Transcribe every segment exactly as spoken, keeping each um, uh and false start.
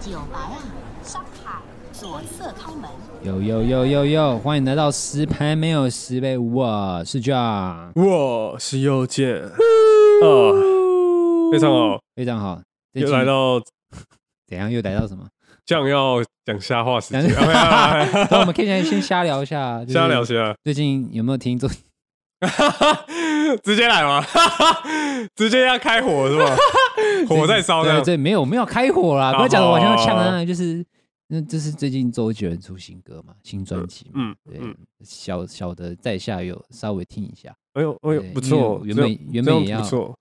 九白啊，上海左侧开门。有有有有有，欢迎来到十排没有十倍，我是 John， 我是右键啊、哦，非常好，非常好，又来到，怎样又来到什么？这样要讲瞎话时间，那我们可以先瞎聊一下，就是、瞎聊一下。最近有没有听众？直接来嘛，直接要开火是吧？火在烧呢。对，没有没有开火啦，不要讲的我好像呛啊，就是那这是最近周杰伦出新歌嘛，新专辑嘛，嗯，对，嗯、小小的在下有稍微听一下。哎呦哎呦，不错，原本原本也要不错，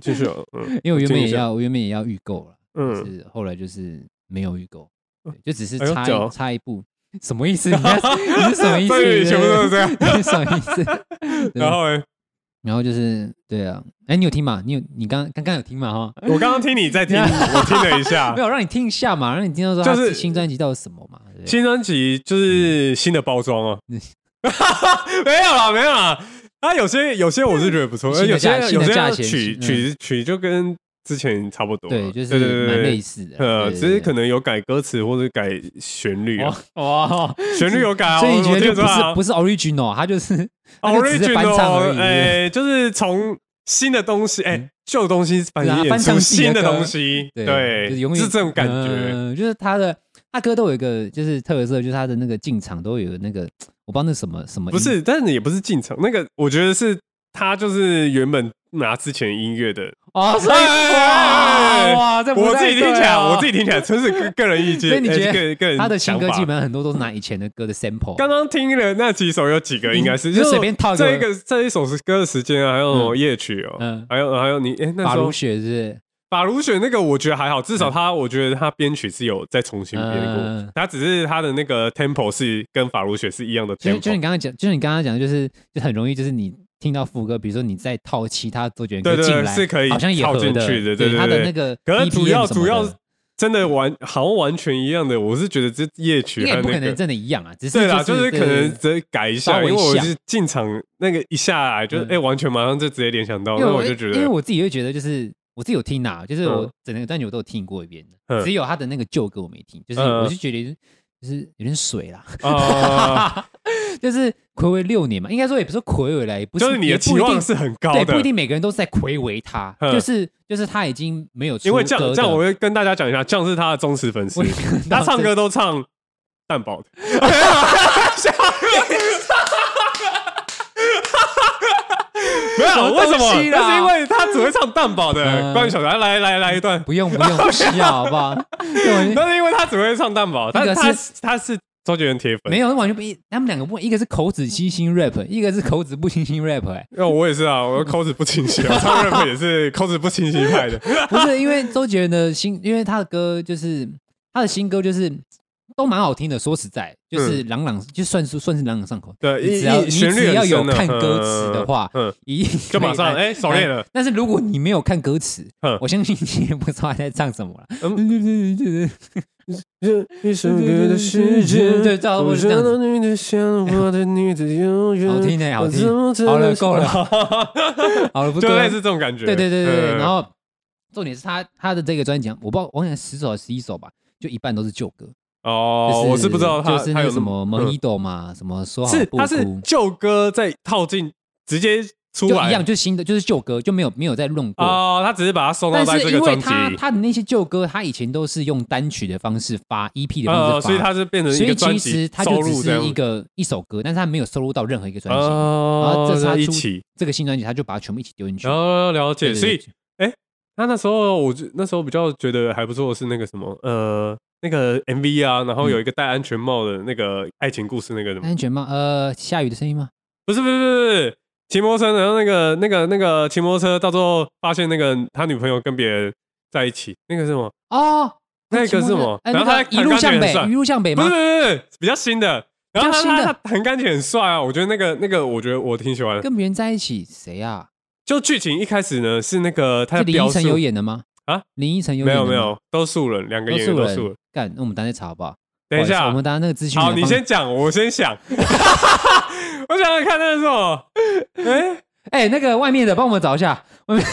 继续、嗯，因为我原本也要我原本也要预购了，嗯，是后来就是。没有预购，就只是差一、哎、差一步，什么意思？你是什么意思？对，全部都是这样，你是什么意思？然后呢？然后就是对啊，哎，你有听吗？你有你刚刚刚有听吗？哈，我刚刚听你在听，我听了一下，没有让你听一下嘛，让你听到说就是新专辑到底什么嘛？新专辑就是新的包装啊，没有啦，没有啦，啊，有些有些我是觉得不错，有些有些曲曲曲就跟。之前差不多，对，就是蛮类似的，呃，只是可能有改歌词或者改旋律啊，哇，旋律有改啊，所以你觉得就不是不是 original， 它就是 original， 哎，就是从新的东西，哎，旧东西反正演出新的东西，对，是这种感觉，就是他的他歌都有一个就是特色，就是他的那个进场都有那个，我不知道那什么什么，不是，但是也不是进场，那个我觉得是他就是原本。拿之前音乐的哦，所以哇哇，这我自己听起来，我自己听起来纯是个人意见。所以你觉得他的新歌基本上很多都是拿以前的歌的 sample。刚刚听了那几首有几个应该是就随便套这一个这一首歌的时间啊，还有夜曲哦，还有还有你哎，法如雪是不是？法如雪那个我觉得还好，至少他我觉得他编曲是有再重新编过，他只是他的那个 tempo 是跟法如雪是一样的 tempo。就是你刚刚讲，就是你刚刚讲，就是就很容易就是你。听到副歌，比如说你再套其他周杰伦歌进来，对对对是可以好像也合的，进去的对对对，他的那个 B P M 什么的，可是主要主要真的完好像完全一样的，我是觉得这夜曲和、那个、不可能真的一样啊，只是、就是、对啦，就是可能只改一下，因为我是进场那个一下来就哎、嗯欸、完全马上就直接联想到，那我就觉得，因为我自己会觉得就是。我自己有听啊，就是我整个专辑我都有听过一遍的，嗯、只有他的那个旧歌我没听，就是我就觉得就是有点水啦，嗯、就是睽违六年嘛，应该说也不是睽违来，不是就是你的期望是很高的，对，不一定每个人都是在睽违他，嗯、就是就是他已经没有出歌的，因为这样这样我会跟大家讲一下，这样是他的忠实粉丝，他唱歌都唱蛋堡的。没有，为什么？那是因为他只会唱蛋堡的、嗯、关于小孩，来来来一段。不用不用，不需要，好不好？那是因为他只会唱蛋堡，但是他他是周杰伦铁粉。没有，完全不一，他们两个不，一个是口齿清新 rap， 一个是口齿不清新 rap、欸。哎，我也是啊，我口齿不清新，我唱 rap 也是口齿不清新派的。不是因为周杰伦的新，因为他的歌就是他的新歌就是。都蛮好听的，说实在，就是朗朗，嗯、就算是算是朗朗上口。对，你只要你只要有看歌词的话，嗯，嗯一定就马上哎熟练了。但是如果你没有看歌词，嗯、我相信你也不知道他在唱什么了。嗯，这一首歌的时间，对，差不多是这样子。好听哎、欸，好听，好了，够了，好了，不对，就类似这种感觉。对对对对对。嗯、然后重点是他他的这个专辑，我不知道，我想十首还是十一首吧，就一半都是旧歌。哦，就是、我是不知道他就是那什么 Mojito 嘛，嗯、什么说好不哭，他是旧歌再套进直接出来，就一样，就是新的，就是旧歌，就没有没有再弄过哦，他只是把它收到在这个专辑。但是因为他他的那些旧歌，他以前都是用单曲的方式发 E P 的方式发，哦、所以他是变成一个专辑，所以其实他就只是一个一首歌，但是他没有收录到任何一个专辑。哦，然后这是他出这个新专辑，他就把它全部一起丢进去。哦，了解。对对对，所以。那那时候我那时候比较觉得还不错的是那个什么呃那个 M V 啊，然后有一个戴安全帽的那个爱情故事那个什么安全帽呃下雨的声音吗？不是不是不是骑摩托车，然后那个那个那个骑摩托车到最后发现那个他女朋友跟别人在一起，那个是什么哦那个是什么？然后他一路向北一路向北吗？不是不是比较新的，然后他他弹钢琴很帅啊，我觉得那个那个我觉得我挺喜欢的。跟别人在一起谁啊？就剧情一开始呢，是那个他的表述。林依晨有演的吗？啊，林依晨有演的吗？没有没有，都素人，两个演员都素人。干，那我们等一下查好不好？等一下，我们等一下那个资讯。好，你先讲，我先想。我想想看那个什么，哎、欸、哎、欸，那个外面的帮我们找一下，外面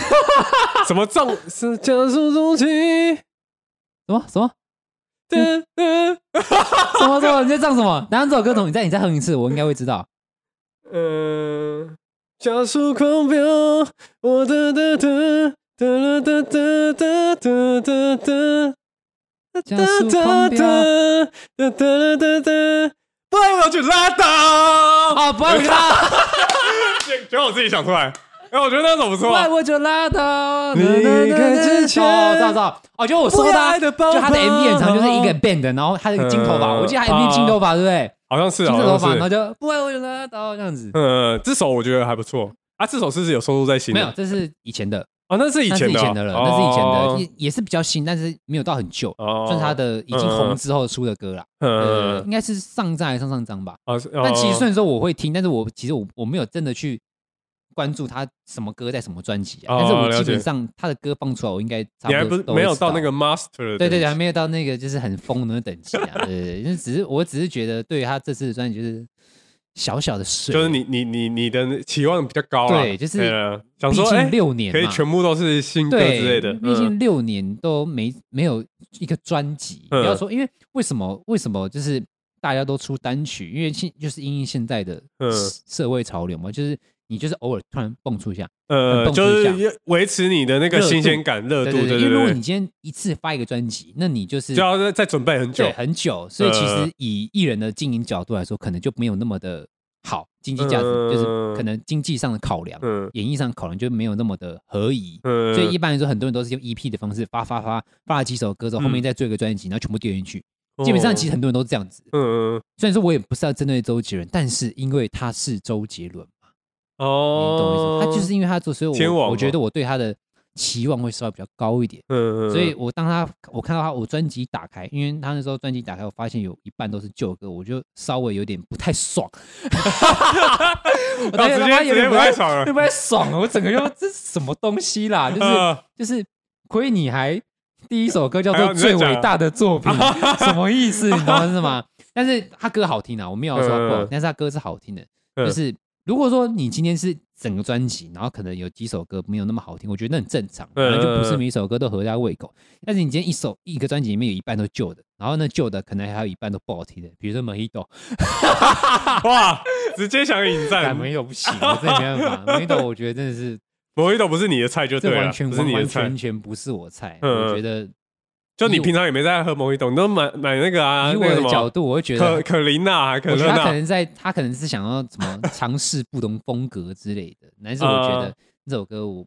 什么重是加速中期？什么什么？嗯嗯，什么什么？你在唱什么？哪首歌？总你再你再哼一次，我应该会知道。呃，加速狂飙，我的的的的的的的的的的。加速狂飙，哒哒哒哒，不然我去拉倒啊！不然拉，觉得我自己想出来。哎，我觉得那首不错。不然我就拉倒。你看之前，哦，知道知道。哦，就我说他，就他的 M V 很长，就是一个 band， 然后他的金头发，我记得他 M V 金头发，对不对？好像是，金头发，然后就不然我就拉倒这样子。嗯，这首我觉得还不错。啊，这首是不是有收录在新的？没有，这是以前的。哦，那是以前的，那是以前的了，哦、那是以前的，也也是比较新，但是没有到很旧，哦、算是他的已经红之后出的歌啦。嗯，呃、应该是上张还是上上张吧。哦、但其实虽然说我会听，但是我其实我我没有真的去关注他什么歌在什么专辑啊。哦、但是我基本上他的歌放出来，我应该差不多都知道。你还不没有到那个 master 的等级？对对对，还没有到那个就是很疯的等级啊。对，因只是我只是觉得对于他这次的专辑就是。小小的事，就是你你你你的期望比较高啦，对，就是想说，哎，六年嘛、欸、可以全部都是新歌之类的，毕竟六年都没没有一个专辑。不要、嗯、说，因为为什么为什么就是大家都出单曲，因为就是因应现在的社会潮流嘛，嗯、就是你就是偶尔突然蹦出一下，呃，就是维持你的那个新鲜感、热度，对对对。因为如果你今天一次发一个专辑，那你就是就要再准备很久，对，很久。所以其实以艺人的经营角度来说，可能就没有那么的好，经济价值、嗯、就是可能经济上的考量、嗯、演艺上的考量就没有那么的合宜。嗯、所以一般来说，很多人都是用 E P 的方式发发发发了几首歌之后，后面再做一个专辑，然后全部丢进去。基本上其实很多人都是这样子。嗯嗯。虽然说我也不是要针对周杰伦，但是因为他是周杰伦。哦，你懂我意思，他就是因为他做，所以我我觉得我对他的期望会稍微比较高一点。嗯，所以我当他我看到他我专辑打开，因为他那时候专辑打开，我发现有一半都是旧歌，我就稍微有点不太爽。我直接有点不太爽了，不太爽了，我整个就这是什么东西啦？就是就是亏你还第一首歌叫做《最伟大的作品》，什么意思？你懂我意思吗？但是他歌好听啊，我没有说不好，但是他歌是好听的，就是。如果说你今天是整个专辑，然后可能有几首歌没有那么好听，我觉得那很正常，可能就不是每一首歌都合家胃口。但是你今天一首一个专辑里面有一半都旧的，然后那旧的可能还有一半都不好听的，比如说 Mojito。哇，直接想引战 Mojito 不行，我真的没办法。Mojito 我觉得真的是 Mojito 不是你的菜就对了，完全不是你的菜，完全不是我菜。嗯、我觉得就你平常也没在喝 Mojito， 你都买买那个啊。以我的角度，我会觉得可可琳娜，可琳娜，他可能在，他可能是想要什么尝试不同风格之类的。但是我觉得这首歌，我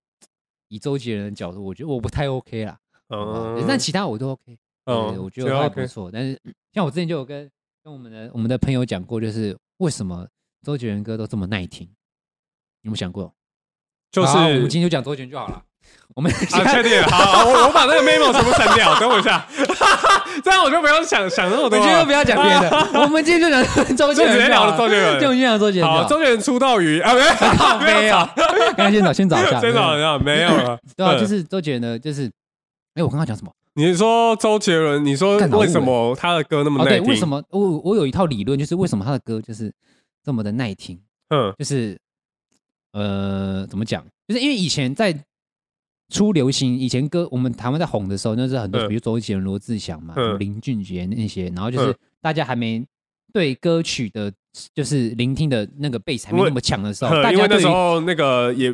以周杰伦的角度，我觉得我不太 OK 啦。嗯，但其他我都 OK。嗯，我觉得还不错。但是像我之前就有跟跟我们的我们的朋友讲过，就是为什么周杰伦歌都这么耐听？有没有想过？就是我们今天就讲周杰伦就好了。我们啊，确定好，我我把那个 memo 全部删掉，等我一下，这样我就不要想想那么多，我今天就不要讲别的，我们今天就讲周杰伦，直接聊周杰伦，就先聊周杰伦。好，周杰伦出道于啊，没有没有，刚才先找先找一下，先找一下，没有了。对啊，就是周杰伦的，就是哎，我刚刚讲什么？你说周杰伦，你说为什么他的歌那么耐听？为什么我我有一套理论，就是为什么他的歌就是这么的耐听？嗯，就是呃，怎么讲？就是因为以前在出流行以前歌，我们台湾在红的时候，那是很多，比如周杰伦、罗志祥嘛，嗯、林俊杰那些，然后就是大家还没对歌曲的，就是聆听的那个 base 还没那么强的时候，大家那时候那个也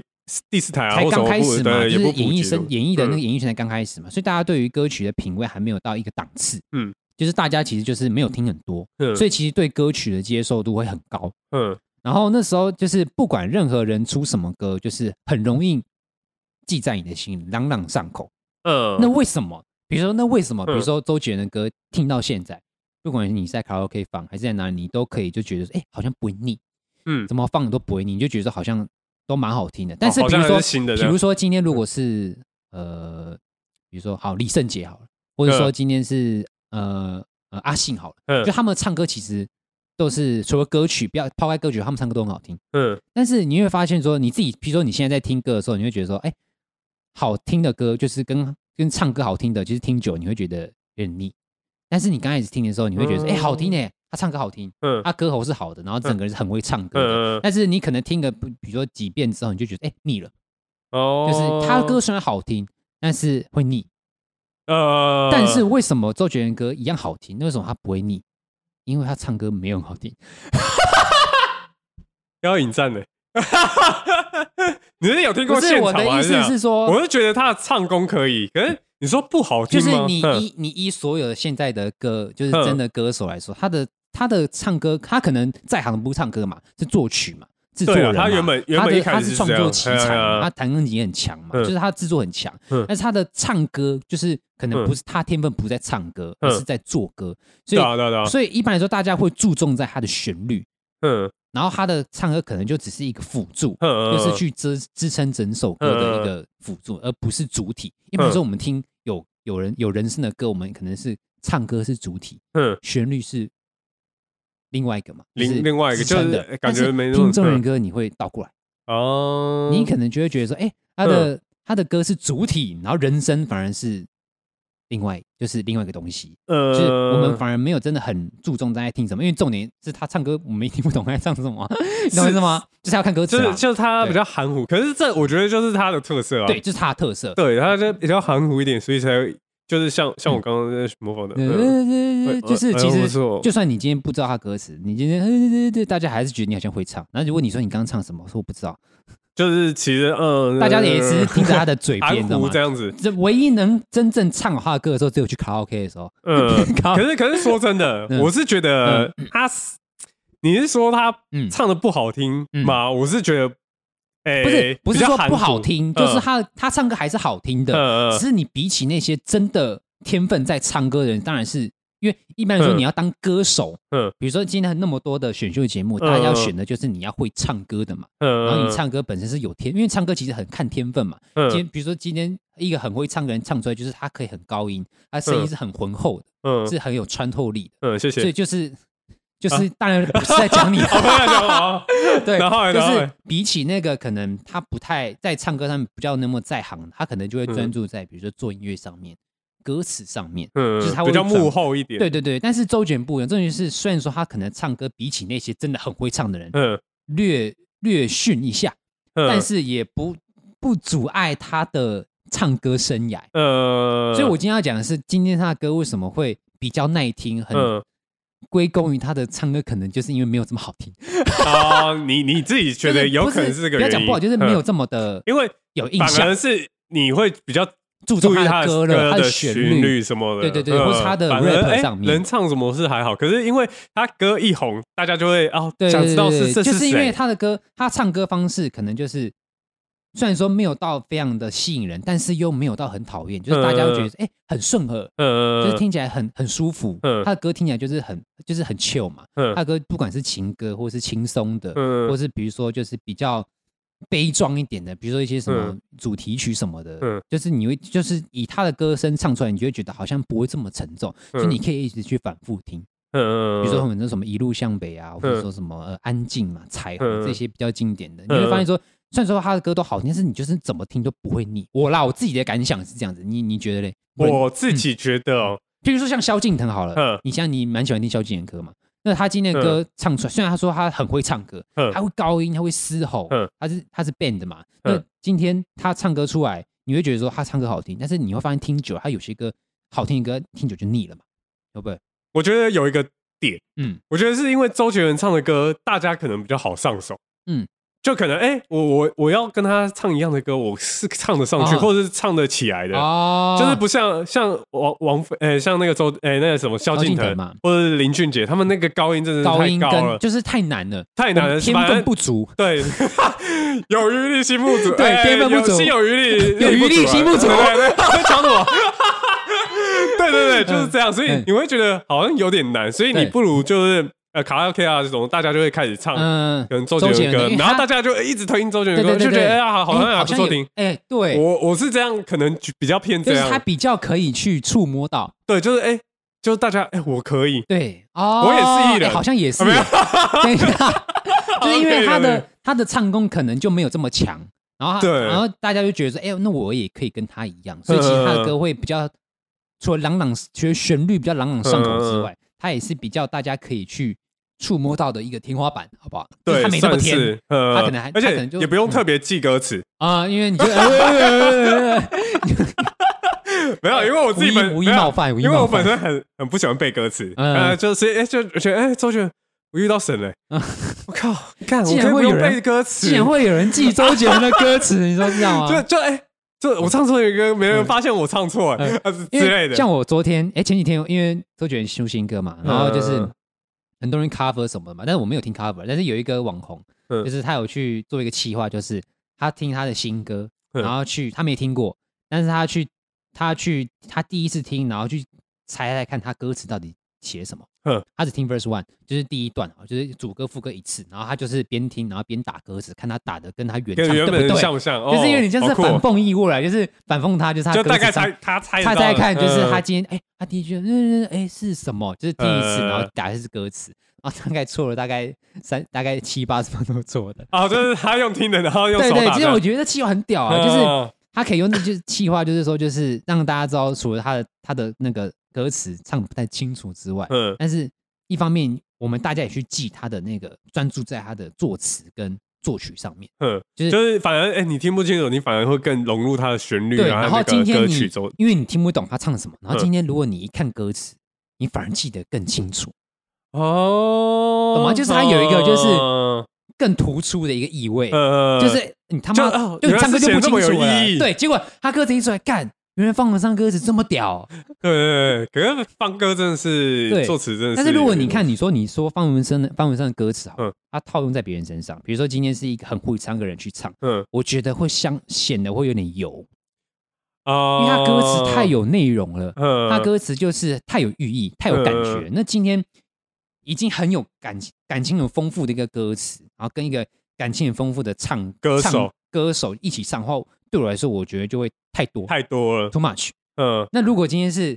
第四台、啊、才刚开始嘛，就是演艺生演艺的那个演艺圈才刚开始嘛，嗯、所以大家对于歌曲的品味还没有到一个档次，嗯，就是大家其实就是没有听很多，嗯、所以其实对歌曲的接受度会很高，嗯，然后那时候就是不管任何人出什么歌，就是很容易。记在你的心，朗朗上口。嗯，那为什么？比如说，那为什么？比如说周杰伦的歌听到现在，不管你在卡拉 OK 放还是在哪里，你都可以就觉得，哎、欸，好像不会腻。嗯，怎么放都不会腻，你就觉得好像都蛮好听的。但是比如说，比、哦、如说今天如果是、嗯、呃，比如说好李圣杰好了，或者说今天是、嗯、呃, 呃阿信好了，嗯、就他们唱歌其实都是除了歌曲，不要抛开歌曲，他们唱歌都很好听。嗯，但是你会发现说，你自己，比如说你现在在听歌的时候，你会觉得说，哎、欸。好听的歌就是跟跟唱歌好听的，就是听久你会觉得有点腻，但是你刚开始听的时候，你会觉得哎、嗯欸、好听哎、欸，他唱歌好听，嗯，他歌喉是好的，然后整个人是很会唱歌的，嗯，但是你可能听个比如说几遍之后，你就觉得哎腻了，哦，就是他歌虽然好听，但是会腻，呃，但是为什么周杰伦歌一样好听，为什么他不会腻？因为他唱歌没有很好听。要引战的，你是有听过现场吗？不是，我的意思是说，我是觉得他的唱功可以，可是你说不好听吗？就是你依你依所有现在的歌，就是真的歌手来说，他的他的唱歌，他可能在行不唱歌嘛，是作曲嘛，制作人嘛，对啊，他原本原本一开始是这样，他是创作奇才嘛，他弹钢琴也很强嘛，嗯，就是他制作很强，嗯，但是他的唱歌就是可能不是，嗯，他天分不在唱歌，嗯，而是在做歌，所以，嗯，对啊，对啊，所以一般来说大家会注重在他的旋律，嗯。然后他的唱歌可能就只是一个辅助，嗯，就是去支支撑整首歌的一个辅助，嗯，而不是主体。因为有时候我们听有有人有人声的歌，我们可能是唱歌是主体，嗯，旋律是另外一个嘛，另另外一个就是感觉没那么。听中文歌你会倒过来哦，嗯，你可能就会觉得说，哎，欸，他的，嗯，他的歌是主体，然后人声反而是另外就是另外一个东西，呃，就是我们反而没有真的很注重在听什么，因为重点是他唱歌我们也听不懂他在唱什么，你懂我意思吗？就是要看歌词，啊，就是就是他比较含糊，可是这我觉得就是他的特色啊，对，就是他的特色，对，他就比较含糊一点，所以才就是像像我刚刚在模仿的，嗯嗯，就是其实就算你今天不知道他歌词，你今天，嗯，大家还是觉得你好像会唱，然后如果你说你刚刚唱什么，我说我不知道。就是其实，嗯，大家也一直听着他的嘴边，这样这样子。这唯一能真正唱好他的歌的时候，只有去卡拉 OK 的时候。嗯，可是可是说真的，嗯，我是觉得他，嗯，你是说他唱的不好听吗？嗯，我是觉得，欸，不是不是说不好听，嗯，就是他他唱歌还是好听的，嗯，只是你比起那些真的天分在唱歌的人，当然是。因为一般来说，你要当歌手，嗯，比如说今天那么多的选秀节目，嗯，大家要选的就是你要会唱歌的嘛。嗯，然后你唱歌本身是有天，因为唱歌其实很看天分嘛。嗯，今天比如说今天一个很会唱的人唱出来，就是他可以很高音，他声音是很浑厚的，嗯，是很有穿透力的。嗯，谢谢。所以就是就是，当然不是在讲你，啊，对，就是比起那个可能他不太在唱歌上面比较那么在行，他可能就会专注在比如说做音乐上面。歌词上面，嗯，就是他会比较幕后一点，对对对。但是周杰伦不一样，周杰伦是虽然说他可能唱歌比起那些真的很会唱的人，嗯，略略逊一下，嗯，但是也不不阻碍他的唱歌生涯。呃、嗯，所以我今天要讲的是，今天他的歌为什么会比较耐听，很归功于他的唱歌，可能就是因为没有这么好听。哦，你你自己觉得有可能是这个原因？就是，不, 不要讲不好，就是没有这么的，因为有印象，反而是你会比较。注重他的歌了，他的旋律什么的，对对对，嗯，或是他的 rap 上面，欸，人唱什么是还好，可是因为他歌一红，大家就会哦，對對對對，想知道是这是谁，就是因为他的歌，他唱歌方式可能就是虽然说没有到非常的吸引人，但是又没有到很讨厌，就是大家会觉得哎，嗯欸，很顺耳，嗯，就是听起来很很舒服，嗯，他的歌听起来就是很就是很 chill 嘛，嗯，他的歌不管是情歌或是轻松的，嗯，或是比如说就是比较。悲壮一点的，比如说一些什么主题曲什么的，嗯，就是你会就是以他的歌声唱出来，你就会觉得好像不会这么沉重，嗯，所以你可以一直去反复听。嗯，比如说很多什么一路向北啊，嗯，或者说什么，呃、安静嘛、彩虹，嗯，这些比较经典的，嗯，你会发现说，虽然说他的歌都好听，但是你就是怎么听都不会腻。我啦，我自己的感想是这样子，你你觉得嘞？我自己觉得，哦，嗯，比如说像萧敬腾好了，嗯，你像你蛮喜欢听萧敬腾歌嘛？那他今天的歌唱出来，嗯，虽然他说他很会唱歌，嗯，他会高音，他会嘶吼，嗯，他是他是 band 嘛，嗯。那今天他唱歌出来，你会觉得说他唱歌好听，但是你会发现听久，他有些歌好听的歌听久就腻了嘛，对不对？我觉得有一个点，嗯，我觉得是因为周杰伦唱的歌，大家可能比较好上手，嗯，就可能哎，欸，我我我要跟他唱一样的歌，我是唱得上去，哦，或者是唱得起来的，哦，就是不像像王王菲，欸，像那个周，哎，欸，那个什么萧敬腾嘛，或者是林俊杰，他们那个高音真的是太高了，高就是太难了，太难了，天分不足，对，有余力心不足，对，欸，天分不足，有心有余力，有余力心不足，对，讲什么？对对对，就是这样，所以你会觉得好像有点难，所以你不如就是。呃，卡拉 OK 啊，这种大家就会开始唱，嗯，可能周杰伦歌，然后大家就一直推周杰伦歌，對對對對，就觉得哎呀，欸，好像还不错听。哎，欸，对，我我是这样，可能比较偏这样，就是他比较可以去触摸到。对，就是哎，欸，就是大家哎，欸，我可以，对，哦，我也是艺人，欸，好像也是，等一下，就是因为他的 okay, okay. 他的唱功可能就没有这么强，然后对，然后大家就觉得说，哎，欸，那我也可以跟他一样，所以其他的歌会比较，嗯，除了朗朗，除了旋律比较朗朗上口之外。嗯，它也是比较大家可以去触摸到的一个天花板，好不好？对，它没那么甜，呃、它可能还，而且也不用特别记歌词啊、嗯呃，因为你就。没有，因为我自己本无意冒犯，因为我本身很很不喜欢背歌词，嗯、呃，就是哎，就觉得哎，周杰，我遇到神了，嗯、我靠，看，竟然会有人背歌词，竟然会有人记周杰伦的歌词，你说知道吗？就就哎，就我唱错一个歌，没人发现我唱错了、嗯嗯、之类的。像我昨天，哎，前几天因为周杰伦出新歌嘛，然后就是很多人 cover 什么的嘛，但是我没有听 cover， 但是有一个网红，嗯、就是他有去做一个企划，就是他听他的新歌，然后去他没听过，但是他去。他去他第一次听，然后去猜猜看他歌词到底写什么。他只听 verse one， 就是第一段，就是主歌副歌一次，然后他就是边听然后边打歌词，看他打的跟他原唱对不对，像不像、哦、就是有点像是反讽意过来，就是反讽他，就是他歌词就大概猜他猜他猜看，就是他今天哎、嗯欸，他第一句嗯哎、欸、是什么，就是第一次，嗯、然后打的是歌词。啊，大概错了大概三大概七八十分都错的。哦，就是他用听的，然后用手打的。对对，其实我觉得气话很屌啊，嗯、就是。他可以用就是企划，就是说，就是让大家知道，除了他的他的那个歌词唱不太清楚之外，嗯，但是一方面我们大家也去记他的那个专注在他的作词跟作曲上面，嗯，就是就是反而哎、欸，你听不清楚，你反而会更融入他的旋律，对，然后今天你因为你听不懂他唱什么，然后今天如果你一看歌词，你反而记得更清楚哦，懂吗？就是他有一个就是。更突出的一个意味，呃、就是你他妈，就你唱歌就不清楚了，对，结果他歌词一出来，干，原来放得上歌词这么屌，对对对，可是放歌真的是，作词真的是。但是如果你看，你说你说方文山的方文山的歌词，嗯，他套用在别人身上，比如说今天是一个很会唱的人去唱，嗯，我觉得会像显得会有点油。因为他歌词太有内容了，嗯，他歌词就是太有寓意，太有感觉。嗯、那今天。已经很有感情、感情很丰富的一个歌词，然后跟一个感情很丰富的唱歌手唱歌手一起唱的话，对我来说，我觉得就会太多太多了 ，too much。嗯，那如果今天是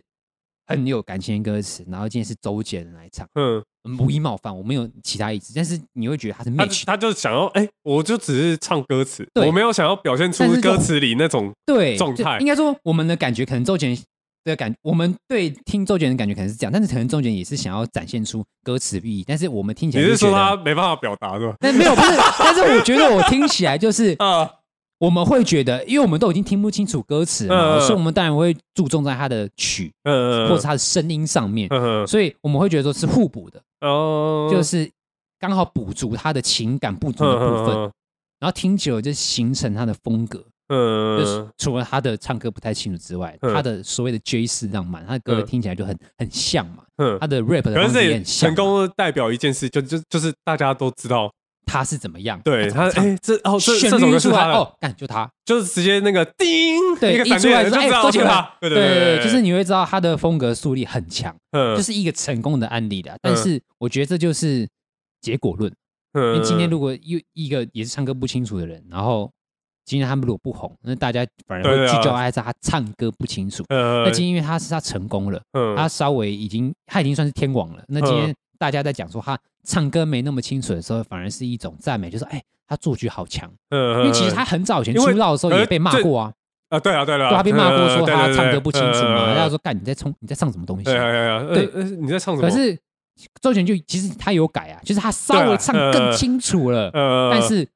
很有感情的歌词，然后今天是周杰伦来唱，嗯，无意冒犯，我没有其他意思，但是你会觉得他是 match， 他, 他就想要，哎、欸，我就只是唱歌词，我没有想要表现出歌词里那种对状态。应该说，我们的感觉可能周杰伦。对感，我们对听周杰伦的感觉可能是这样，但是可能周杰伦也是想要展现出歌词寓意，但是我们听起来就觉得你是说他没办法表达是吧？但没有，不是，但是我觉得我听起来就是，呃、我们会觉得，因为我们都已经听不清楚歌词嘛，呃、所以我们当然会注重在他的曲，呃、或者他的声音上面，呃，所以我们会觉得说是互补的，呃、就是刚好补足他的情感不足的部分，呃，然后听久了就形成他的风格。嗯，就是除了他的唱歌不太清楚之外，嗯、他的所谓的 J 式浪漫，他的歌听起来就很、嗯、很像嘛。嗯，他的 rap 的方式也很像。成功代表一件事，就就就是大家都知道他是怎么样。对他，哎、欸，这哦，这这首歌是他的哦，干就他，就是直接那个叮，对，一个闪电就知道是他。欸、对对 对, 對, 對，就是你会知道他的风格树立很强，嗯，就是一个成功的案例的。但是我觉得这就是结果论。嗯，因为今天如果一个也是唱歌不清楚的人，然后。今天他们如果不红，那大家反而会聚焦在他唱歌不清楚。那今天因为他是他成功了，嗯、他稍微已经他已经算是天王了。那今天大家在讲说他唱歌没那么清楚的时候，反而是一种赞美，就是哎、欸，他作曲好强。嗯、因为其实他很早以前出道的时候也被骂过啊。啊，对啊，对啊，对他被骂过说他唱歌不清楚嘛，大家说干你在冲你在唱什么东西、啊？对对对，对你在唱什么？可是周杰伦就其实他有改啊，就是他稍微唱更清楚了，啊、但是。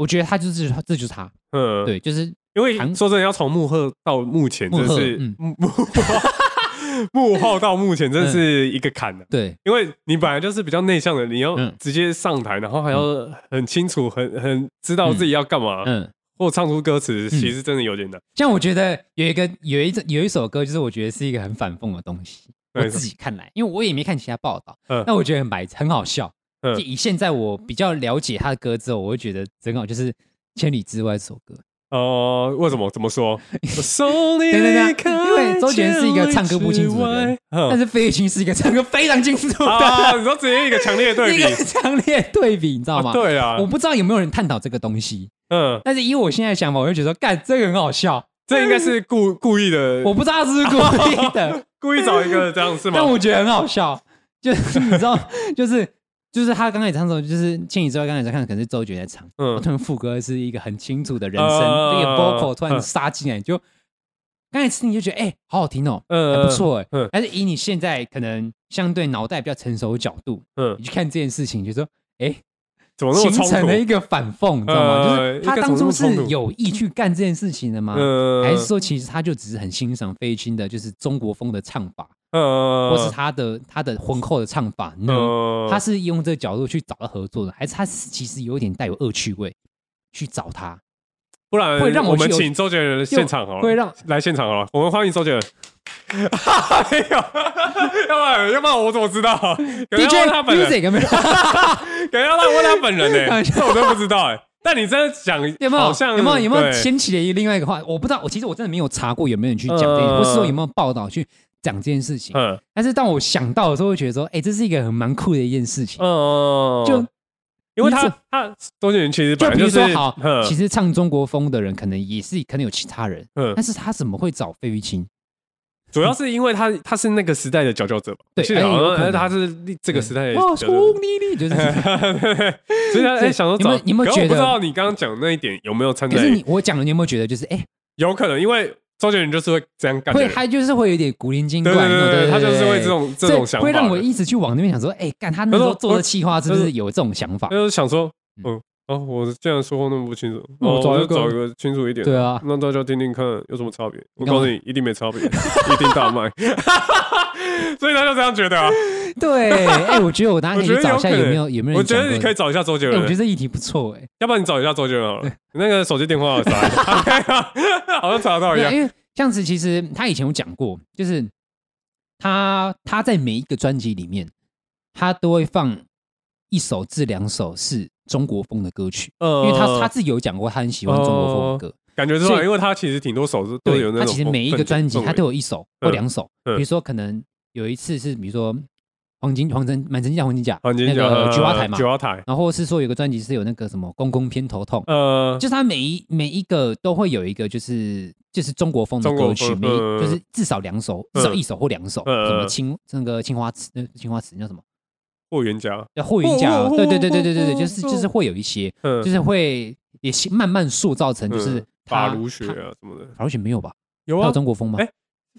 我觉得他就是，这就是他，嗯，对，就是因为说真的，要从幕后到幕前，真的是幕、嗯、幕后到幕前，真是一个坎的、啊嗯。对，因为你本来就是比较内向的，你要直接上台，然后还要很清楚、很很知道自己要干嘛，嗯，嗯或唱出歌词，其实真的有点难。像我觉得有一个有一有一首歌，就是我觉得是一个很反讽的东西，我自己看来，因为我也没看其他报道，嗯，那我觉得很白，很好笑。就以现在我比较了解他的歌之后，我会觉得真好，就是《千里之外》这首歌。哦、呃，为什么？怎么说？我送你离开，因为周杰伦是一个唱歌不清楚的人，嗯、但是费玉清是一个唱歌非常清楚的。啊，你说直接一个强烈对比，一个强烈对比，你知道吗？啊对啊，我不知道有没有人探讨这个东西。嗯，但是以我现在的想法，我就觉得说，干这个很好笑。这应该是 故, 故意的，我不知道是不是故意的，故意找一个这样是吗？但我觉得很好笑，就是你知道，就是。就是他刚才唱的时候，就是《千里之外》刚才在看，可能是周杰在唱。嗯，突然副歌是一个很清楚的人声，那个 vocal 突然杀进来，就刚才听你就觉得哎、欸，好好听哦、喔，嗯，还不错哎、欸。嗯，但是以你现在可能相对脑袋比较成熟的角度，嗯，你去看这件事情，就说，哎，怎么那么冲突？形成了一个反讽，你知道吗？呃、就是他当初是有意去干这件事情的吗？呃、还是说其实他就只是很欣赏费玉清的，就是中国风的唱法，呃，或是他的他的浑厚的唱法呢？呃、他是用这个角度去找他合作的，还是他其实有点带有恶趣味去找他？不然会让 我, 我们请周杰伦现场好了，会让来现场好了，我们欢迎周杰伦。没有，要不然要不然我怎么知道？可能要问他本人，可能要问他本人呢、欸，这我都不知道哎、欸。但你真的讲有没有？有没有有没有掀起了另外一个话？我不知道，我其实我真的没有查过有没有人去讲这件事，呃、或是说有没有报道去讲这件事情。嗯、但是当我想到的时候，会觉得说，哎、欸，这是一个很蛮酷的一件事情。哦、呃，就。因为他他周杰伦其实本来就是就比如说好，其实唱中国风的人可能也是可能有其他人，但是他怎么会找费玉清？主要是因为他他是那个时代的佼佼者吧？对，哎，他是这个时代的佼佼者，就是，所以他哎想说找你们觉得？我不知道你刚刚讲那一点有没有参加？可是我讲了，你有没有觉得就是哎，有可能因为。周杰伦就是会这样干的人，会他就是会有点古灵精怪，对对 对, 对, 对，他就是会这种这种想法，会让我一直去往那边想说，哎，干他那时候做的企划是不是有这种想法？就是想说，嗯，哦，我竟然说话那么不清楚，哦，我就找一个清楚一点，对啊，让大家听听看有什么差别。我告诉你，一定没差别，一定大卖。所以他就这样觉得啊。对，哎，我觉得我大家可以找一下有没有有没有人，我觉得你可以找一下周杰伦，我觉得这议题不错哎，要不然你找一下周杰伦好了，那个手机电话啥？好像查到一样，因为像是其实他以前有讲过，就是他他在每一个专辑里面，他都会放一首至两首是中国风的歌曲，呃、因为他他自己有讲过，他很喜欢中国风的歌，呃、感觉出来，因为他其实挺多首都有那种，他其实每一个专辑他都有一首或两首，嗯嗯、比如说可能有一次是比如说。黄金黄金满城尽带黄金甲，那个菊花台嘛，菊花台。然后是说有个专辑是有那个什么公公偏头痛，呃，就是他每一每一个都会有一个就是就是中国风的歌曲，每就是至少两首，至少一首或两首，什么青那个青花瓷，青花瓷叫什么？霍元甲，叫霍元甲，对对对对对对对，就是就是会有一些，就是会也慢慢塑造成就是法如雪啊什么的，法如雪没有吧？有啊，中国风吗？哎，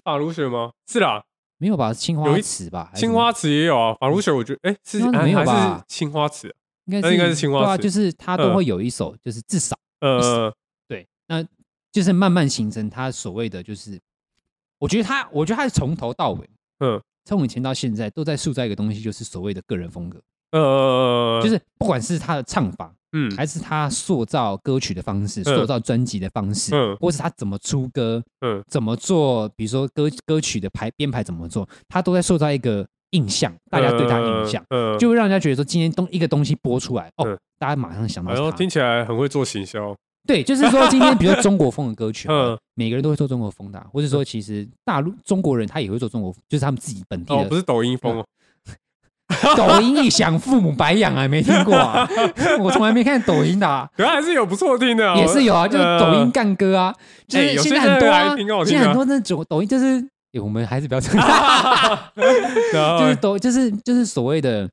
法如雪吗？是啦。没有吧？青花瓷吧，青花瓷也有啊。法如雪，我觉得，哎，是没有吧？青花瓷，应该应该是青花瓷，对啊，就是它都会有一首，就是至少，呃，对，那就是慢慢形成它所谓的，就是我觉得它，我觉得它是从头到尾，嗯，从以前到现在都在塑造一个东西，就是所谓的个人风格，呃，就是不管是他的唱法，嗯，还是他塑造歌曲的方式，塑造专辑的方式，嗯，或是他怎么出歌，嗯，怎么做，比如说 歌, 歌曲的排编排怎么做，他都在塑造一个印象，大家对他印象，嗯，嗯就会让人家觉得说，今天东一个东西播出来，哦，嗯、大家马上想到他。听起来很会做行销。对，就是说今天比如说中国风的歌曲，嗯，每个人都会做中国风的、啊，或是说其实大陆中国人他也会做中国，就是他们自己本地的，哦，不是抖音风哦。嗯抖音一响，父母白养啊！没听过啊，我从来没看抖音的、啊。可是还是有不错听的、啊，也是有啊，就是抖音干歌啊，呃、就是现在很多啊，欸、现在很多那种抖音就是，欸、我们还是不要承认，就是抖就是就是所谓的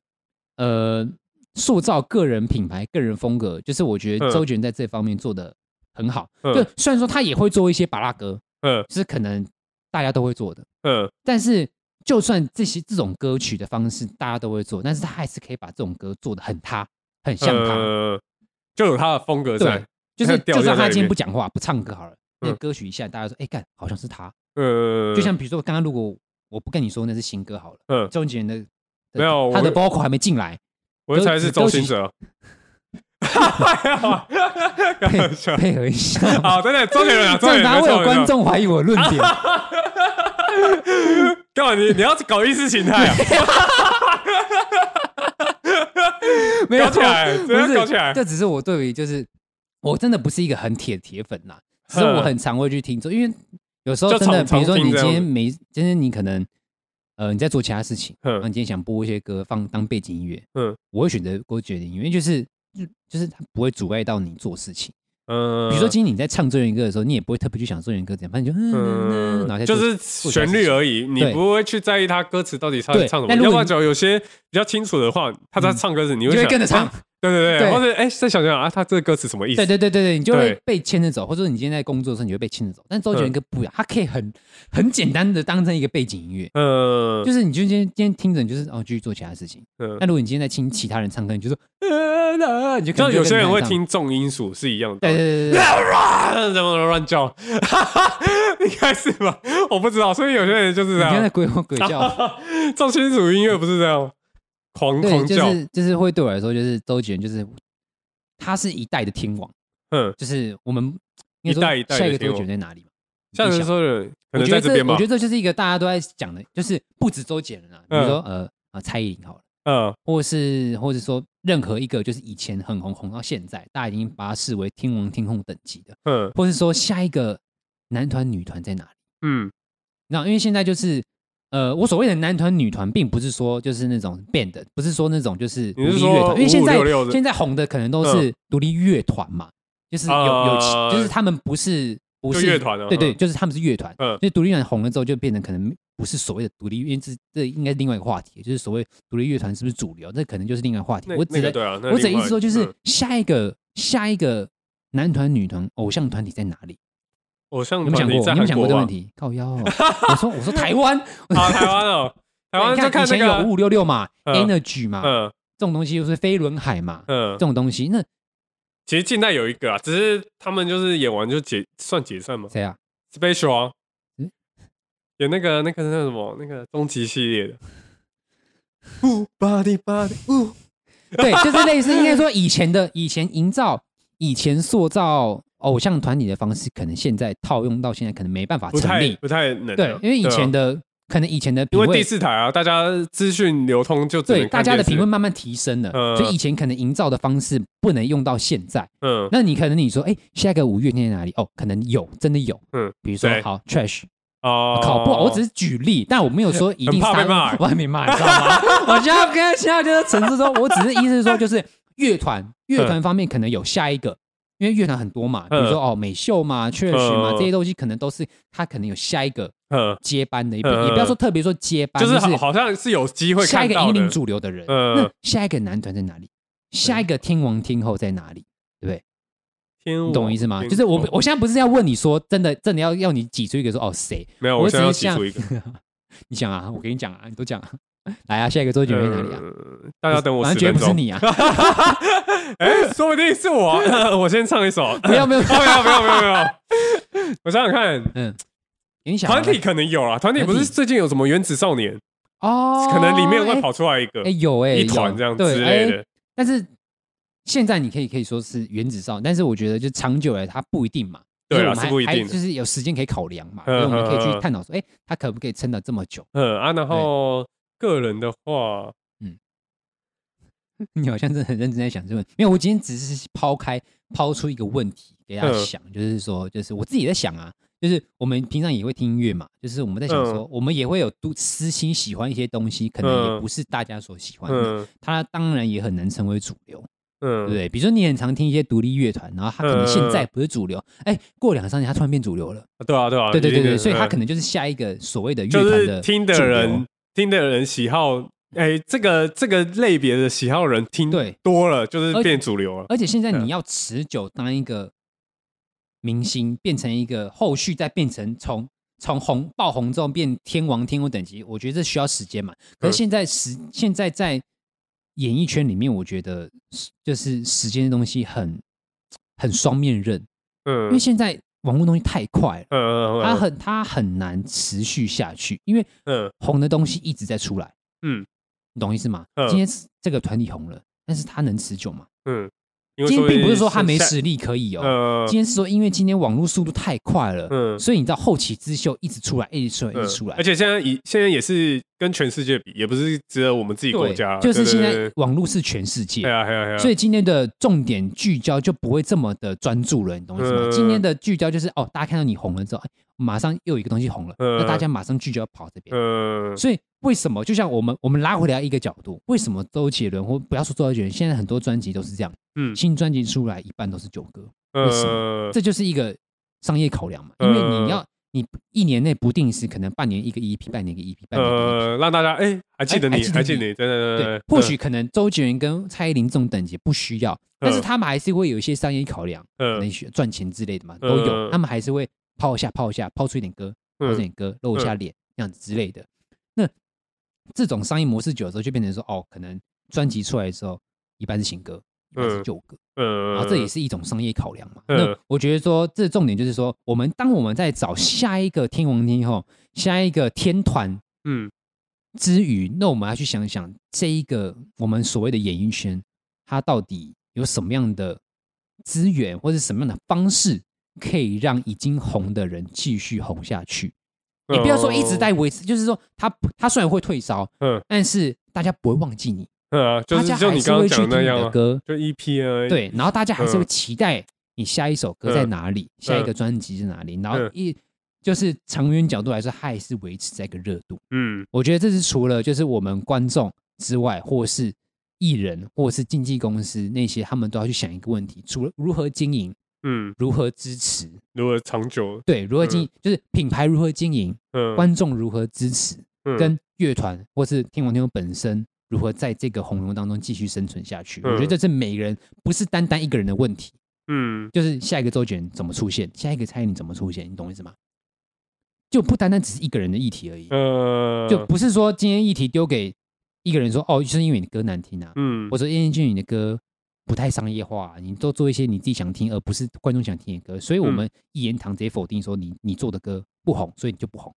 呃，塑造个人品牌、个人风格，就是我觉得周杰伦在这方面做的很好。嗯、就虽然说他也会做一些芭乐歌，嗯，是可能大家都会做的，嗯，但是。就算这些这种歌曲的方式大家都会做，但是他还是可以把这种歌做得很他，很像他，呃、就有他的风格在。就是就算他今天不讲话、不唱歌好了，嗯、那歌曲一下，大家说，哎、欸、干，好像是他。呃，就像比如说刚刚，如果我不跟你说那是新歌好了，嗯，周杰伦的没有他的 vocal 还没进来，我才是周行者。配合一下，好，等等，周杰伦，这样他会有观众怀疑我论点。干嘛你？你要搞意识形态啊？没有搞起来，不是搞起来。这只是我对于就是，我真的不是一个很铁铁粉呐、啊，只是我很常会去听，因为有时候真的，比如说你今天没，今天你可能呃你在做其他事情，嗯，你今天想播一些歌放当背景音乐，嗯，我会选择歌曲的音乐，因为就是就是它不会阻碍到你做事情。嗯，比如说今天你在唱周杰伦歌的时候，你也不会特别去想周杰伦歌怎样，反正就嗯，然后就是旋律而已，你不会去在意他歌词到底唱唱什么。要不然，只要有些比较清楚的话，他在唱歌时，你会跟着唱，对对 对, 对，或者哎，再想想啊，他这个歌词什么意思？对对对对对，你就会被牵着走，或者说你今天在工作的时候，你会被牵着走。但周杰伦歌不一样，他可以很很简单的当成一个背景音乐，嗯，就是你就今天今天听着，你就是哦继续做其他事情。嗯，那如果你今天在听其他人唱歌，你就说，嗯、啊啊，你就可能有些人会听重音属是一样的，对对对对，乱乱乱叫，应该是吧？我不知道，所以有些人就是这样，你看在鬼吼鬼叫，重金属音乐不是这样。狂狂叫，就是就是会对我来说，就是周杰伦，就是他是一代的天王，嗯，就是我们一代一代的天王。下一个周杰伦在哪里嘛？下一个周杰伦可能在这边吧。我觉得这就是一个大家都在讲的，就是不止周杰伦啊，比如说、嗯、呃啊蔡依林好了，嗯，或是或者说任何一个就是以前很红红到现在，大家已经把它视为天王天后等级的，嗯，或是说下一个男团女团在哪里？嗯，那因为现在就是。呃，我所谓的男团女团，并不是说就是那种 band， 不是说那种就是独立乐团，因为现在现在红的可能都是独立乐团嘛，嗯、就是有有、呃、就是他们不是不是乐团、啊，对 对, 對、嗯，就是他们是乐团，嗯，所以独立乐团红了之后，就变成可能不是所谓的独立，因为这这应该是另外一个话题，就是所谓独立乐团是不是主流，这可能就是另外一个话题。我只、那個啊、我只意思说，就是下一个、嗯、下一个男团女团偶像团体在哪里？偶像团体在韩国吧？你有想过这问题？靠腰、哦，我说我说台湾啊，台湾哦，台湾就看那个以前有五五六六嘛、嗯、，Energy 嘛、嗯，这种东西就是飞轮海嘛，嗯，这种东西那其实近代有一个啊，只是他们就是演完就解算解散嘛。谁啊 ？Special 啊，嗯、演那个那个那什么那个终极系列的。呜巴迪巴迪呜，对，就是类似应该说以前的以前营造以前塑造。偶像团体的方式，可能现在套用到现在，可能没办法成立，不太能。对，因为以前的、啊、可能以前的品味，因为第四台啊，大家资讯流通就只能看对大家的品味慢慢提升了、嗯，所以以前可能营造的方式不能用到现在。嗯，那你可能你说，哎、欸，下一个五月天在哪里？哦，可能有，真的有。嗯，比如说好 Trash。哦、oh, ，考不好，我只是举例，但我没有说一定杀。很怕被骂，我还没骂，你知道吗？我现在跟现在就是陈志忠，我只是意思说，就是乐团乐团方面可能有下一个。因为乐团很多嘛，比如说、嗯、哦美秀嘛、确实嘛、嗯，这些东西可能都是他可能有下一个接班的一辈、嗯，也不要说特别说接班，就是好像是有机会看到的下一个引领主流的人。嗯、那下一个男团在哪里？下一个天王天后在哪里？对不对？天王，你懂我意思吗？就是我我现在不是要问你说真的真的要要你挤出一个说哦谁？没有，我现在要挤出一个。你想啊，我跟你讲啊，你都讲啊。来啊，下一个周杰伦在哪里啊？呃、大家等我十分钟，绝不是你啊！哎、欸，说不定是我、啊。我先唱一首，不要不要不要不要不要不要！我想想看，嗯，团体可能有啊，团体不是最近有什么原子少年哦，可能里面会跑出来一个，哎、欸欸、有哎、欸、一团这样之类的、欸。但是现在你可以可以说是原子少年，但是我觉得就长久来它不一定嘛。对啊，是不一定的，就是有时间可以考量嘛，所以我们可以去探讨说，哎、欸，它可不可以撑到这么久？嗯啊，然后。个人的话，嗯，你好像真的很认真在想这问题，因为我今天只是抛开抛出一个问题给大家想、嗯，就是说，就是我自己在想啊，就是我们平常也会听音乐嘛，就是我们在想说，嗯、我们也会有私心喜欢一些东西，可能也不是大家所喜欢的，嗯、它当然也很难成为主流，嗯，对不对？比如说你很常听一些独立乐团，然后它可能现在不是主流，哎、嗯欸，过两三年它突然变主流了，对啊，对啊，对对对对，嗯、所以它可能就是下一个所谓的乐团的主流、就是、听的人。听的人喜好，哎、欸，这个这个类别的喜好人听多了，就是变主流了。而且现在你要持久当一个明星，变成一个后续再变成从从红爆红之后变天王天后等级，我觉得这需要时间嘛。可是现在时、嗯、现在在演艺圈里面，我觉得就是时间的东西很很双面刃，嗯，因为现在。网络东西太快了，嗯嗯嗯、它很它很难持续下去，因为红的东西一直在出来，嗯，你懂意思吗？嗯、今天这个团体红了，但是它能持久吗？嗯，今天并不是说它没实力可以哦，嗯、今天是说因为今天网络速度太快了，嗯，所以你知道后起之秀一直出来，一直出来，嗯、一直出来，而且现在现在也是跟全世界比，也不是只有我们自己国家，就是现在网络是全世界，对啊对啊对啊，所以今天的重点聚焦就不会这么的专注了，你懂我意思吗？嗯、今天的聚焦就是哦，大家看到你红了之后，哎、马上又有一个东西红了，嗯、那大家马上聚焦跑这边，嗯，所以为什么就像我们我们拉回来一个角度，为什么周杰伦或不要说周杰伦，现在很多专辑都是这样，嗯，新专辑出来一半都是旧歌，为什么？嗯、这就是一个商业考量嘛，因为你要。嗯你一年内不定时，可能半年一个 E P， 半年一个 E P， 半年一个 E P， 呃，让大家哎、欸、还记得你，还记得 你, 記得你对对对对。或许可能周杰伦跟蔡依林这种等级不需要，但是他们还是会有一些商业考量，可能赚钱之类的嘛，都有。他们还是会抛一下抛一下，抛出一点歌，抛出一点歌，露一下脸这样子之类的。那这种商业模式久了之后，就变成说，哦，可能专辑出来的时候，一半是新歌，一半是旧歌。嗯，然后这也是一种商业考量嘛。嗯、那我觉得说，这重点就是说，我们当我们在找下一个天王天后、下一个天团，嗯，之余，那我们要去想想这一个我们所谓的演艺圈，它到底有什么样的资源，或是什么样的方式，可以让已经红的人继续红下去？你、哦、不要说一直在维持，就是说他他虽然会退烧，嗯，但是大家不会忘记你。嗯、啊，就是就你刚刚讲的那样、啊、就 E P 而已。对，然后大家还是会期待你下一首歌在哪里，嗯、下一个专辑在哪里，嗯、然后一就是长远角度来说，它还是维持在一个热度。嗯，我觉得这是除了就是我们观众之外，或是艺人，或是经纪公司那些，他们都要去想一个问题：除了如何经营，嗯，如何支持，如何长久，对，如何经营、嗯，就是品牌如何经营，嗯，观众如何支持，嗯、跟乐团或是天王天后本身。如何在这个洪流当中继续生存下去、嗯？我觉得这是每个人，不是单单一个人的问题。嗯，就是下一个周杰伦怎么出现，下一个蔡依林怎么出现，你懂我意思吗？就不单单只是一个人的议题而已。呃，就不是说今天议题丢给一个人说，哦，就是因为你的歌难听啊。嗯，我说燕君，你的歌不太商业化、啊，你都做一些你自己想听，而不是观众想听的歌。所以我们一言堂直接否定说你你做的歌不红，所以你就不红。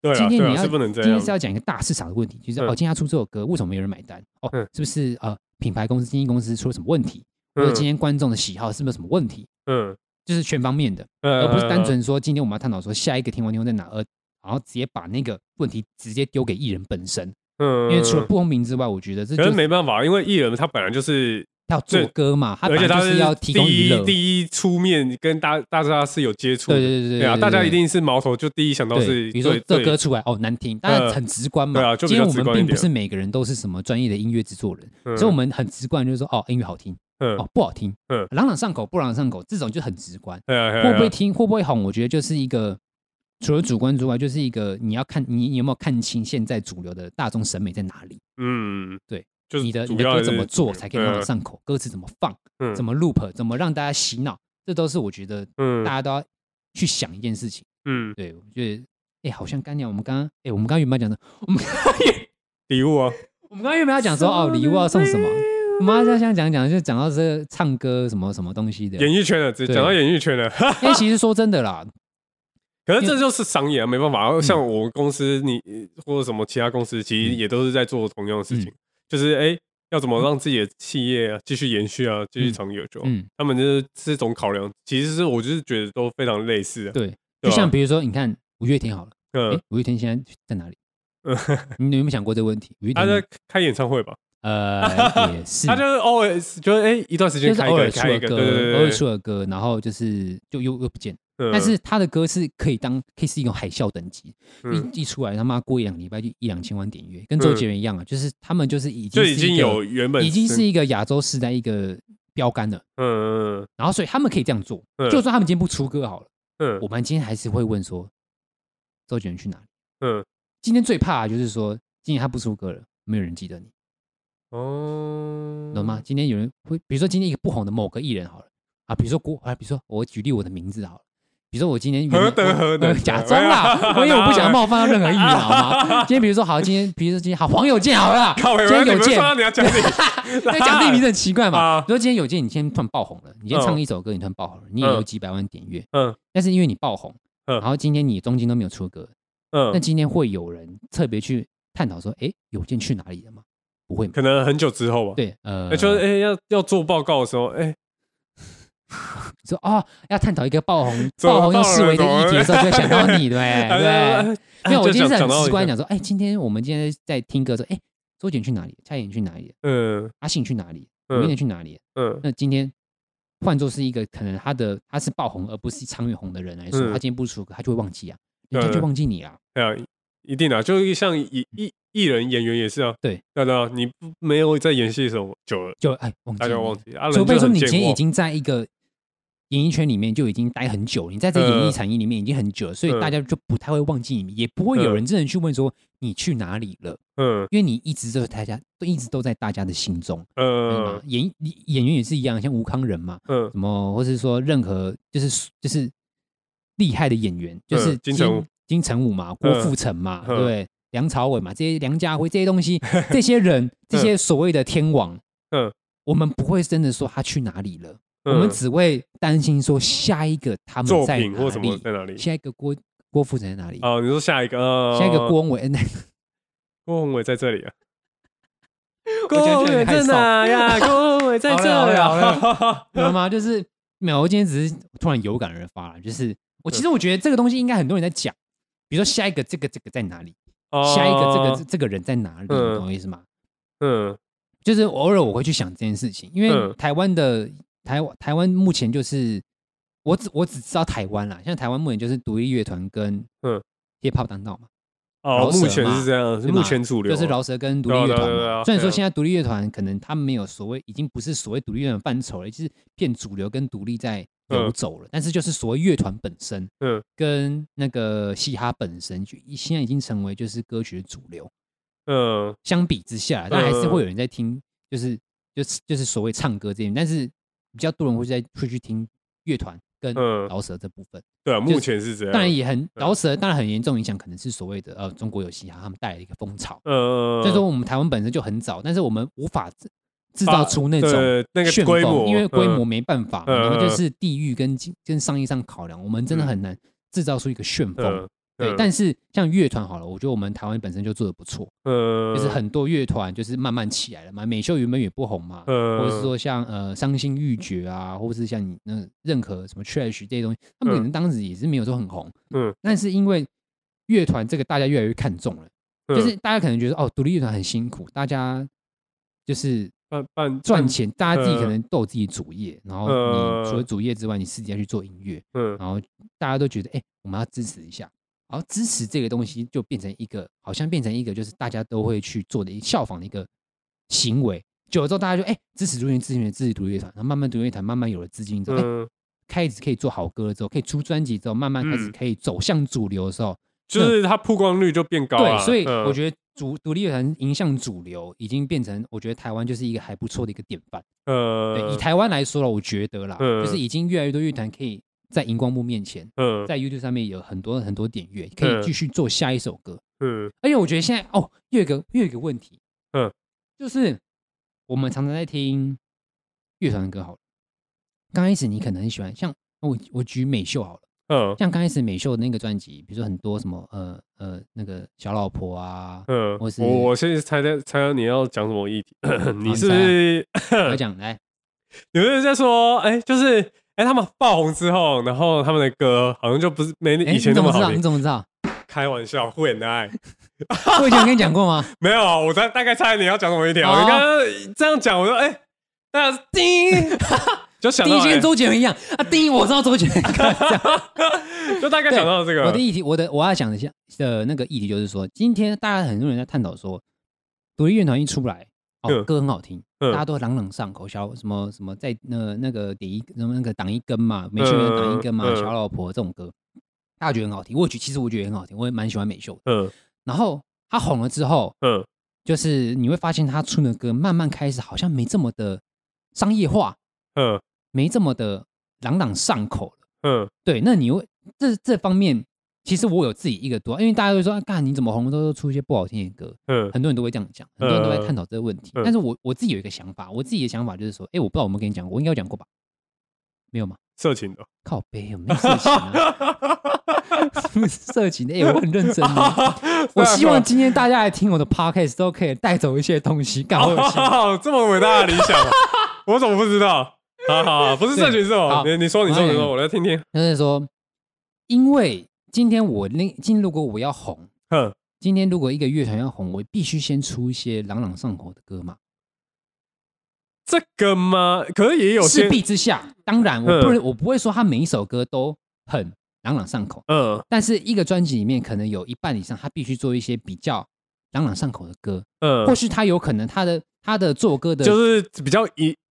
对啊，今天你要、啊、今天是要讲一个大市场的问题，就是、嗯、哦，今天他出这首歌，为什么没有人买单？哦，嗯、是不是呃，品牌公司、经纪公司出了什么问题？嗯、或者今天观众的喜好是不是有什么问题？嗯，就是全方面的，嗯、而不是单纯说今天我们要探讨说下一个天王天后在哪，而然后直接把那个问题直接丢给艺人本身。嗯，因为除了不公平之外，我觉得这、就是、可是没办法，因为艺人他本来就是。他要做歌嘛，他本來就是要提供娱乐。第一出面跟大大家是有接触，对对对 对, 對, 對啊，大家一定是矛头就第一想到是，比如说这歌出来哦难听，当然很直观嘛。呃、对啊，就比較直觀一點。今天我们并不是每个人都是什么专业的音乐制作人、嗯，所以我们很直观就是说哦音乐好听、嗯，哦不好听，嗯，朗朗上口不朗朗上口，这种就很直观。嗯嗯嗯、会不会听会不会红，我觉得就是一个除了主观之外，就是一个你要看 你, 你有没有看清现在主流的大众审美在哪里。嗯，对。就是、你, 的你的歌怎么做才可以让它上口、嗯、歌词怎么放、嗯、怎么 loop 怎么让大家洗脑，这都是我觉得大家都要去想一件事情。嗯，对，我觉得哎、欸，好像刚刚我们刚刚哎，我们刚刚原本讲的我们礼物啊，我们刚刚原本要讲说哦礼物要送什么，我们现在讲讲就讲到这唱歌什么什么东西的演艺圈了，只讲到演艺圈了因为其实说真的啦，可是这就是商业啊，没办法，像我们公司你或者什么其他公司其实也都是在做同样的事情、嗯嗯，就是哎，要怎么让自己的企业啊继续延续啊，继续长久？嗯，他们就是这种考量，其实是我就是觉得都非常类似、啊。对，就像比如说，你看五月天好了，嗯，五月天现在在哪里？嗯，你有没有想过这个问题？五月天他在开演唱会吧？呃，也是，他就是 always 就是哎，一段时间开一个，开一个，对对对，偶尔出了歌，然后就是就又又不见。但是他的歌是可以当可以是一种海啸等级、嗯、一, 一出来他妈过一两礼拜就一两千万点阅，跟周杰伦一样啊、嗯，就是他们就是已经是就已经有原本已经是一个亚洲时代一个标杆了，嗯，然后所以他们可以这样做、嗯、就算他们今天不出歌好了，嗯，我们今天还是会问说周杰伦去哪里，嗯，今天最怕就是说今天他不出歌了，没有人记得你，哦，懂吗？今天有人会比如说今天一个不红的某个艺人好了啊，比如说郭啊，比如说我举例我的名字好了。比如说我今天何德何能、呃、假装啦，因为我不想冒犯到任何艺人，好吗？今天比如说好，今天比如说今天好，黄友健好了啦，靠，今天有健，你要讲你，那讲自己名字很奇怪嘛。啊、比如说今天有健，你今天突然爆红了，你今天唱一首歌，你突然爆红了，你也有几百万点阅，嗯，但是因为你爆红，嗯，然后今天你中间都没有出歌，嗯，那今天会有人特别去探讨说，哎、欸，有健去哪里了吗？不会，可能很久之后吧。对，呃，欸、就是哎、欸，要要做报告的时候，哎、欸。说哦，要探讨一个爆红、爆红又视为的议题的时候，就会想到你，对不对？没有，我今天是很直观讲说，哎，今天我们今天在听歌说，哎，周杰伦去哪里？蔡依林去哪里？嗯，阿信去哪里？五月天去哪里？嗯，那今天换作是一个可能他的他是爆红而不是长远红的人来说，他今天不出歌，他就会忘记啊，人家就忘记你啊。对啊，一定啊，就像艺艺艺人、演员也是啊。对，对啊，你没有在演戏的时候久了，就哎，大家忘记，除非说你今天已经在一个。演艺圈里面就已经待很久，你在这演艺产业里面已经很久了，所以大家就不太会忘记你，也不会有人真的去问说你去哪里了，嗯，因为你一直都在大家，一直都在大家的心中，嗯，演演员也是一样，像吴慷仁嘛，嗯，什么或是说任何就是就是厉害的演员，就是金城武、金城武嘛，郭富城嘛，对不对？梁朝伟嘛，这些梁家辉这些东西，这些人，这些所谓的天王，嗯，我们不会真的说他去哪里了。我们只会担心说下一个他们在哪里，作品或什么在哪里，下一个郭郭富城在哪里？哦，你说下一个，呃、下一个郭文伟，郭文伟在这里啊，郭文伟在哪呀？郭文伟在这里啊，知道吗？就是没有，我今天只是突然有感而发了，就是我其实我觉得这个东西应该很多人在讲，比如说下一个这个这个在哪里，哦、下一个这个这个人在哪里，嗯、你懂我意思吗？嗯，就是偶尔我会去想这件事情，因为台湾的。台湾台湾目前就是我只我只知道台湾啦，像台湾目前就是独立乐团跟 hiphop 当道嘛。哦，目前是这样，是目前主流，就是饶舌跟独立乐团嘛。虽然说现在独立乐团可能他们没有所谓，已经不是所谓独立乐团范畴了，就是变主流跟独立在游走了。但是就是所谓乐团本身，嗯，跟那个嘻哈本身，现在已经成为就是歌曲的主流。嗯，相比之下，但还是会有人在听，就是就是就是所谓唱歌这些，但是。比较多人会在会去听乐团跟饶舌这部分，嗯、对啊，目前是这样。当然也很饶舌，当然很严重影响，可能是所谓的呃中国有嘻哈他们带来的一个风潮。嗯，所以说我们台湾本身就很早，但是我们无法制造出那种旋风，那個、因为规模没办法，嗯、然后就是地域跟跟商业上考量，我们真的很难制造出一个旋风。嗯嗯对，但是像乐团好了，我觉得我们台湾本身就做得不错，嗯、就是很多乐团就是慢慢起来了嘛。美秀原本也不红嘛，嗯、或者是说像呃伤心欲绝啊，或是像你那任何什么 trash 这些东西，他们可能当时也是没有说很红，嗯，但是因为乐团这个大家越来越看重了，嗯、就是大家可能觉得哦，独立乐团很辛苦，大家就是赚钱，大家自己可能都有自己主业，嗯、然后你除了主业之外，你私底下去做音乐，嗯，然后大家都觉得哎、欸，我们要支持一下。然后支持这个东西就变成一个，好像变成一个就是大家都会去做的一效仿的一个行为。久了之后，大家就哎、欸、支持独立资源，支持独立乐团，然后慢慢独立乐团慢慢有了资金之后，嗯欸、开始可以做好歌了之后，可以出专辑之后，慢慢开始可以走向主流的时候，嗯、就是它曝光率就变高了。对，所以我觉得独立乐团迎向主流已经变成，我觉得台湾就是一个还不错的一个典范。呃、嗯，以台湾来说了，我觉得啦，嗯、就是已经越来越多乐团可以。在荧光幕面前，嗯、在 YouTube 上面有很多很多点阅，可以继续做下一首歌。嗯、而且我觉得现在哦，又有一个又有一个问题，嗯、就是我们常常在听乐团的歌，好了，刚开始你可能很喜欢，像我我举美秀好了，嗯、像刚开始美秀的那个专辑，比如说很多什么呃呃那个小老婆啊，嗯，或是我我现在猜猜猜你要讲什么议题，你是不是我讲来，有人在说，哎、欸，就是。哎、欸，他们爆红之后，然后他们的歌好像就不是没以前那么好听。欸、你怎么知道？你怎么知道？开玩笑，会很爱。我以前跟你讲过吗？没有，我大大概猜你要讲什么一点。哦、你刚刚这样讲，我说哎，那、欸、叮，就想到叮就跟周杰伦一样啊，叮，我知道周杰伦。就大概想到这个。我的议题，我的我要讲的一下的那个议题就是说，今天大家很多人在探讨说，独立乐团一出来。哦，歌很好听，嗯、大家都朗朗上口。小什么什么在那那个点一那个挡一根嘛，美秀的挡一根嘛，嗯、小老婆这种歌，大家觉得很好听。我其实我觉得很好听，我也蛮喜欢美秀的。嗯、然后他红了之后，嗯、就是你会发现他出的歌慢慢开始好像没这么的商业化，嗯、没这么的朗朗上口了。嗯、对，那你会这这方面，其实我有自己一个多，因为大家都说，干、啊、你怎么红都出一些不好听的歌，嗯、很多人都会这样讲，很多人都在探讨这个问题。嗯、但是我我自己有一个想法，我自己的想法就是说，哎、欸，我不知道我们跟你讲，我应该有讲过吧？没有吗？色情的，靠北，我没有色情啊，色情的，哎、欸，我很认真的。我希望今天大家来听我的 podcast 都可以带走一些东西，干我有心、哦、这么伟大的理想，我怎么不知道？好好好，不是色情是吧？你你说你说你说，我来听听。就是说，因为。今天我那今如果我要红，今天如果一个乐团要红，我必须先出一些朗朗上口的歌嘛。这个吗？可是也有些势必之下，当然我不我不会说他每一首歌都很朗朗上口，嗯，但是一个专辑里面可能有一半以上，他必须做一些比较朗朗上口的歌，嗯，或许他有可能他的他的做歌的就是比较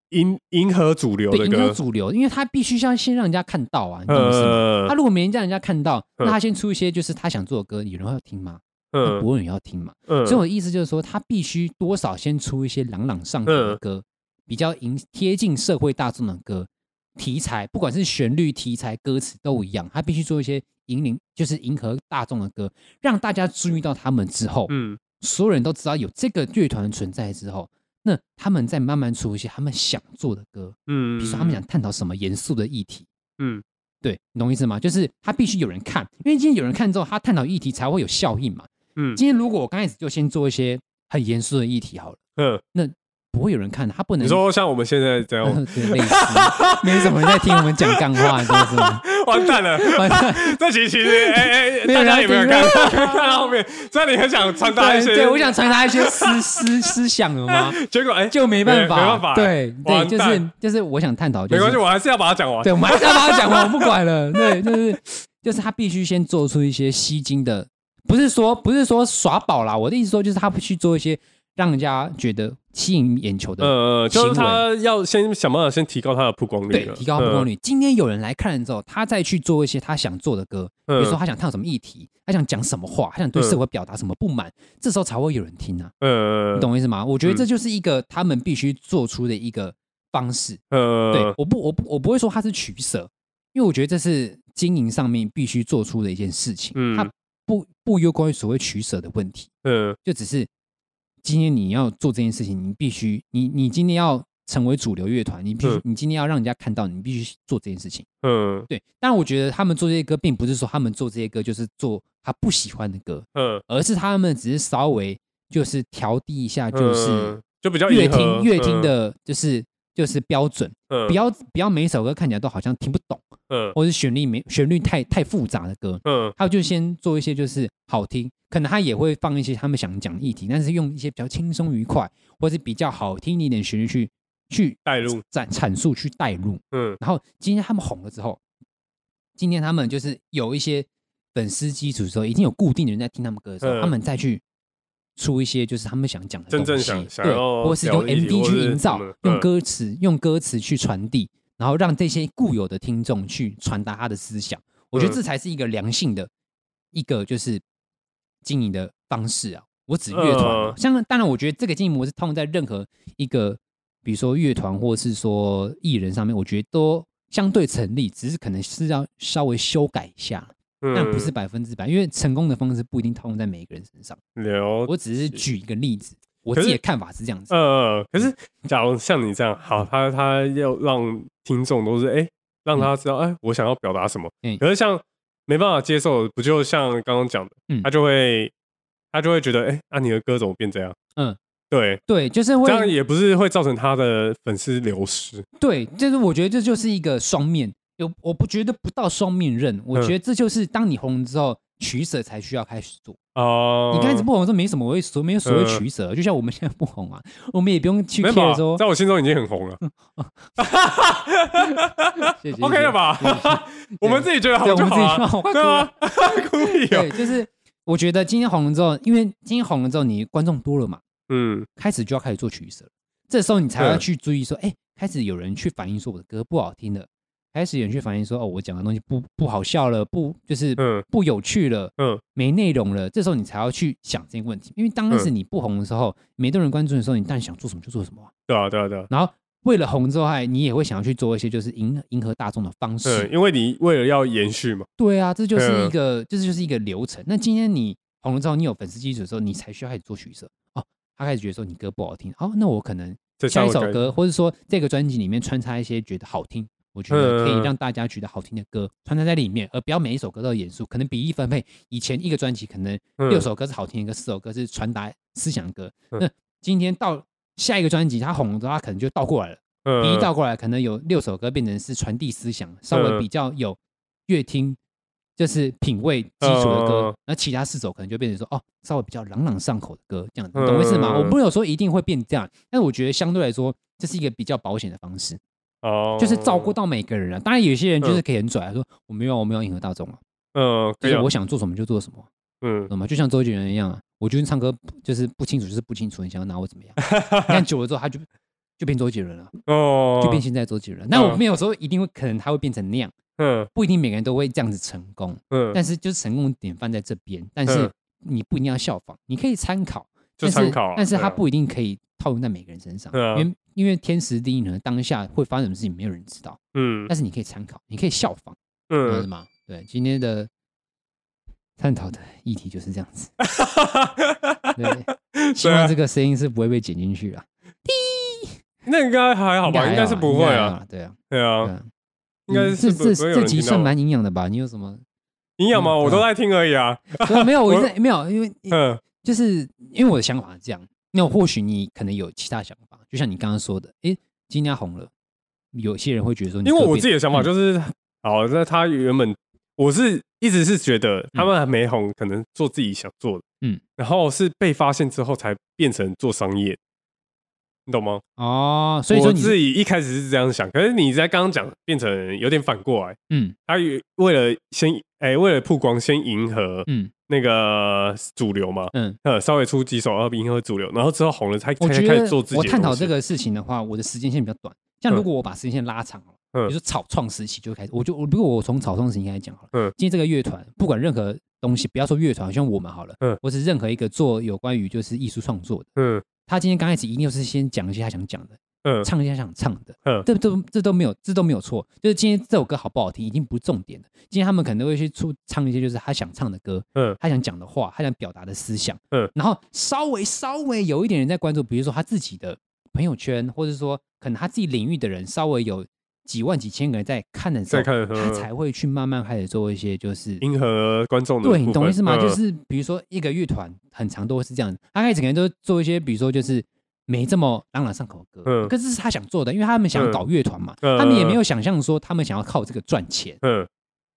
迎迎合主流的歌，对，迎合主流，因为他必须先让人家看到啊，你懂什么、嗯、他如果没让人家看到、嗯、那他先出一些就是他想做的歌，有人要听吗？嗯，不会有人要听嘛、嗯、所以我的意思就是说他必须多少先出一些朗朗上口的歌、嗯、比较贴近社会大众的歌，题材不管是旋律题材歌词都一样，他必须做一些引领就是迎合大众的歌，让大家注意到他们之后、嗯、所有人都知道有这个乐团存在之后，那他们再慢慢出一些他们想做的歌，嗯，比如说他们想探讨什么严肃的议题，嗯，对，你懂意思吗？就是他必须有人看，因为今天有人看之后他探讨议题才会有效应嘛，嗯，今天如果我刚开始就先做一些很严肃的议题好了，嗯，那不会有人看，他不能，你说像我们现在这样类似没什么人在听我们讲干话，你知道是吗？完蛋了，完蛋了这其实、欸欸、大家有没有看看到后面，这你很想传达一些， 对, 对我想传达一些 思, 思, 思想了吗，结果、欸、就没办法， 没, 没办法对对，就是就是我想探讨、就是、没关系，我还是要把它讲完，对，我们还是要把它讲完我不管了，对，就是就是他必须先做出一些吸睛的，不是说不是说耍宝啦，我的意思说就是他必须做一些让人家觉得吸引眼球的行为，呃，就是他要先想办法先提高他的曝光率，对，提高曝光率、嗯。今天有人来看了之后，他再去做一些他想做的歌，嗯、比如说他想探讨什么议题，他想讲什么话，他想对社会表达什么不满、嗯，这时候才会有人听啊。呃、嗯，你懂我意思吗？我觉得这就是一个他们必须做出的一个方式。呃、嗯，对，我不，我不，我不会说他是取舍，因为我觉得这是经营上面必须做出的一件事情，嗯、他不不攸关于所谓取舍的问题。嗯，就只是。今天你要做这件事情，你必须 你, 你今天要成为主流乐团， 你, 必须、嗯、你今天要让人家看到，你必须做这件事情。嗯，对。但我觉得他们做这些歌，并不是说他们做这些歌就是做他不喜欢的歌，嗯，而是他们只是稍微就是调低一下，就是、嗯、就比较乐听乐听的，就是、嗯、就是标准，嗯，不要不要每一首歌看起来都好像听不懂，嗯，或是旋律没旋律太太复杂的歌，嗯，他就先做一些就是好听。可能他也会放一些他们想讲的议题，但是用一些比较轻松愉快或是比较好听一点旋律去去带入阐述去带入，嗯，然后今天他们红了之后，今天他们就是有一些粉丝基础的时候，已经有固定的人在听他们歌的时候、嗯、他们再去出一些就是他们想讲的东西，真正想想要，对，或是用 M V 去营造，用歌词、嗯、用歌词去传递，然后让这些固有的听众去传达他的思想，我觉得这才是一个良性的一个就是经营的方式啊，我指乐团、啊呃、像当然我觉得这个经营模式套用在任何一个比如说乐团或是说艺人上面，我觉得都相对成立，只是可能是要稍微修改一下，但不是百分之百，因为成功的方式不一定套用在每一个人身上，我只是举一个例子，我自己的看法是这样子，呃，可是假如像你这样好，他他要让听众都是哎、欸，让他知道哎、嗯欸，我想要表达什么、嗯、可是像没办法接受，不就像刚刚讲的、嗯、他就会他就会觉得哎、欸，啊你的歌怎么变这样，嗯，对对，就是会这样，也不是会造成他的粉丝流失，对，就是我觉得这就是一个双面，有我不觉得不到双面刃，我觉得这就是当你红之后取舍才需要开始做哦、嗯。你开始不红这没什么会说没有所谓取舍、嗯、就像我们现在不红啊，我们也不用去 care 说，在我心中已经很红了谢谢 OK 了吧，我们自己觉得好就好了、啊、对啊故意哦，对，就是我觉得今天红了之后，因为今天红了之后你观众多了嘛，嗯，开始就要开始做取舍，这时候你才要去注意说哎、欸，开始有人去反映说我的歌不好听了，开始有人去反映说哦，我讲的东西 不, 不好笑了，不就是不有趣了，嗯，没内容了，这时候你才要去想这个问题，因为当时你不红的时候、嗯、没多人关注的时候，你当然想做什么就做什么、啊、对啊对啊对啊，然后为了红之后你也会想要去做一些就是迎迎合大众的方式、嗯、因为你为了要延续嘛，对啊，这就是一个、嗯、这就是一个流程，那今天你红了之后你有粉丝基础的时候，你才需要开始做取舍哦，他开始觉得说你歌不好听哦，那我可能下一首歌或者说这个专辑里面穿插一些觉得好听，我觉得可以让大家觉得好听的歌穿插在里面，而不要每一首歌都严肃，可能比例分配，以前一个专辑可能六首歌是好听的歌，四首歌是传达思想的歌，那今天到下一个专辑他红了之后他可能就倒过来了，比例倒过来，可能有六首歌变成是传递思想，稍微比较有乐听就是品味基础的歌，那其他四首可能就变成说哦，稍微比较朗朗上口的歌这样子，懂我意思吗？我不是有说一定会变这样，但我觉得相对来说这是一个比较保险的方式，Oh, 就是照顾到每个人啊，当然有些人就是可以很拽、啊嗯、说我没有我没有迎合大众啊，嗯，就是我想做什么就做什么，嗯，懂吗？就像周杰伦一样啊，我觉得唱歌就是不清楚就是不清楚，你想要拿我怎么样你看久了之后他就就变周杰伦了，哦，就变现在周杰伦。那我们有时候一定会可能他会变成那样，嗯，不一定每个人都会这样子成功，嗯，但是就是成功典范在这边，但是你不一定要效仿，你可以参考，就参考，但是他不一定可以套用在每个人身上，因为因为天时地利人和，当下会发生什么事情没有人知道，嗯，但是你可以参考，你可以效仿，嗯，懂吗？对，今天的探讨的议题就是这样子，对，希望这个声音是不会被剪进去啦。那应该还好吧，应该是不会啊，对啊，对啊，应该是这这集算蛮营养的吧？你有什么营养吗？我都在听而已啊，没有，我没有，因为嗯，就是因为我的想法是这样，那或许你可能有其他想法，就像你刚刚说的，哎，今天红了，有些人会觉得说，因为我自己的想法就是，好，那他原本我是。一直是觉得他们没红，可能做自己想做的，嗯，然后是被发现之后才变成做商业，你懂吗？哦，所以说你自己一开始是这样想，可是你在刚刚讲变成有点反过来，嗯，他为了先哎、欸、为了曝光先迎合，嗯，那个主流嘛，嗯，稍微出几首然后迎合主流，然后之后红了才才开始做自己的。我探讨这个事情的话，我的时间线比较短，像如果我把时间线拉长了。比如说草创时期就开始，我就我如果我从草创时期来讲好了，嗯，今天这个乐团不管任何东西，不要说乐团，像我们好了，嗯，或是任何一个做有关于就是艺术创作的，嗯，他今天刚开始一定就是先讲一些他想讲的，嗯，唱一些他想唱的，嗯，这都这都没有这都没有错，就是今天这首歌好不好听已经不是重点了，今天他们可能会去出唱一些就是他想唱的歌，嗯，他想讲的话，他想表达的思想，嗯，然后稍微稍微有一点人在关注，比如说他自己的朋友圈，或者说可能他自己领域的人稍微有。几万几千个人在看的时候，他才会去慢慢开始做一些就是迎合观众的部分。对，你懂意思吗？就是比如说一个乐团很常都是这样的，他开始可能都做一些比如说就是没这么朗朗上口的歌，可是是他想做的，因为他们想要搞乐团嘛，他们也没有想象说他们想要靠这个赚钱。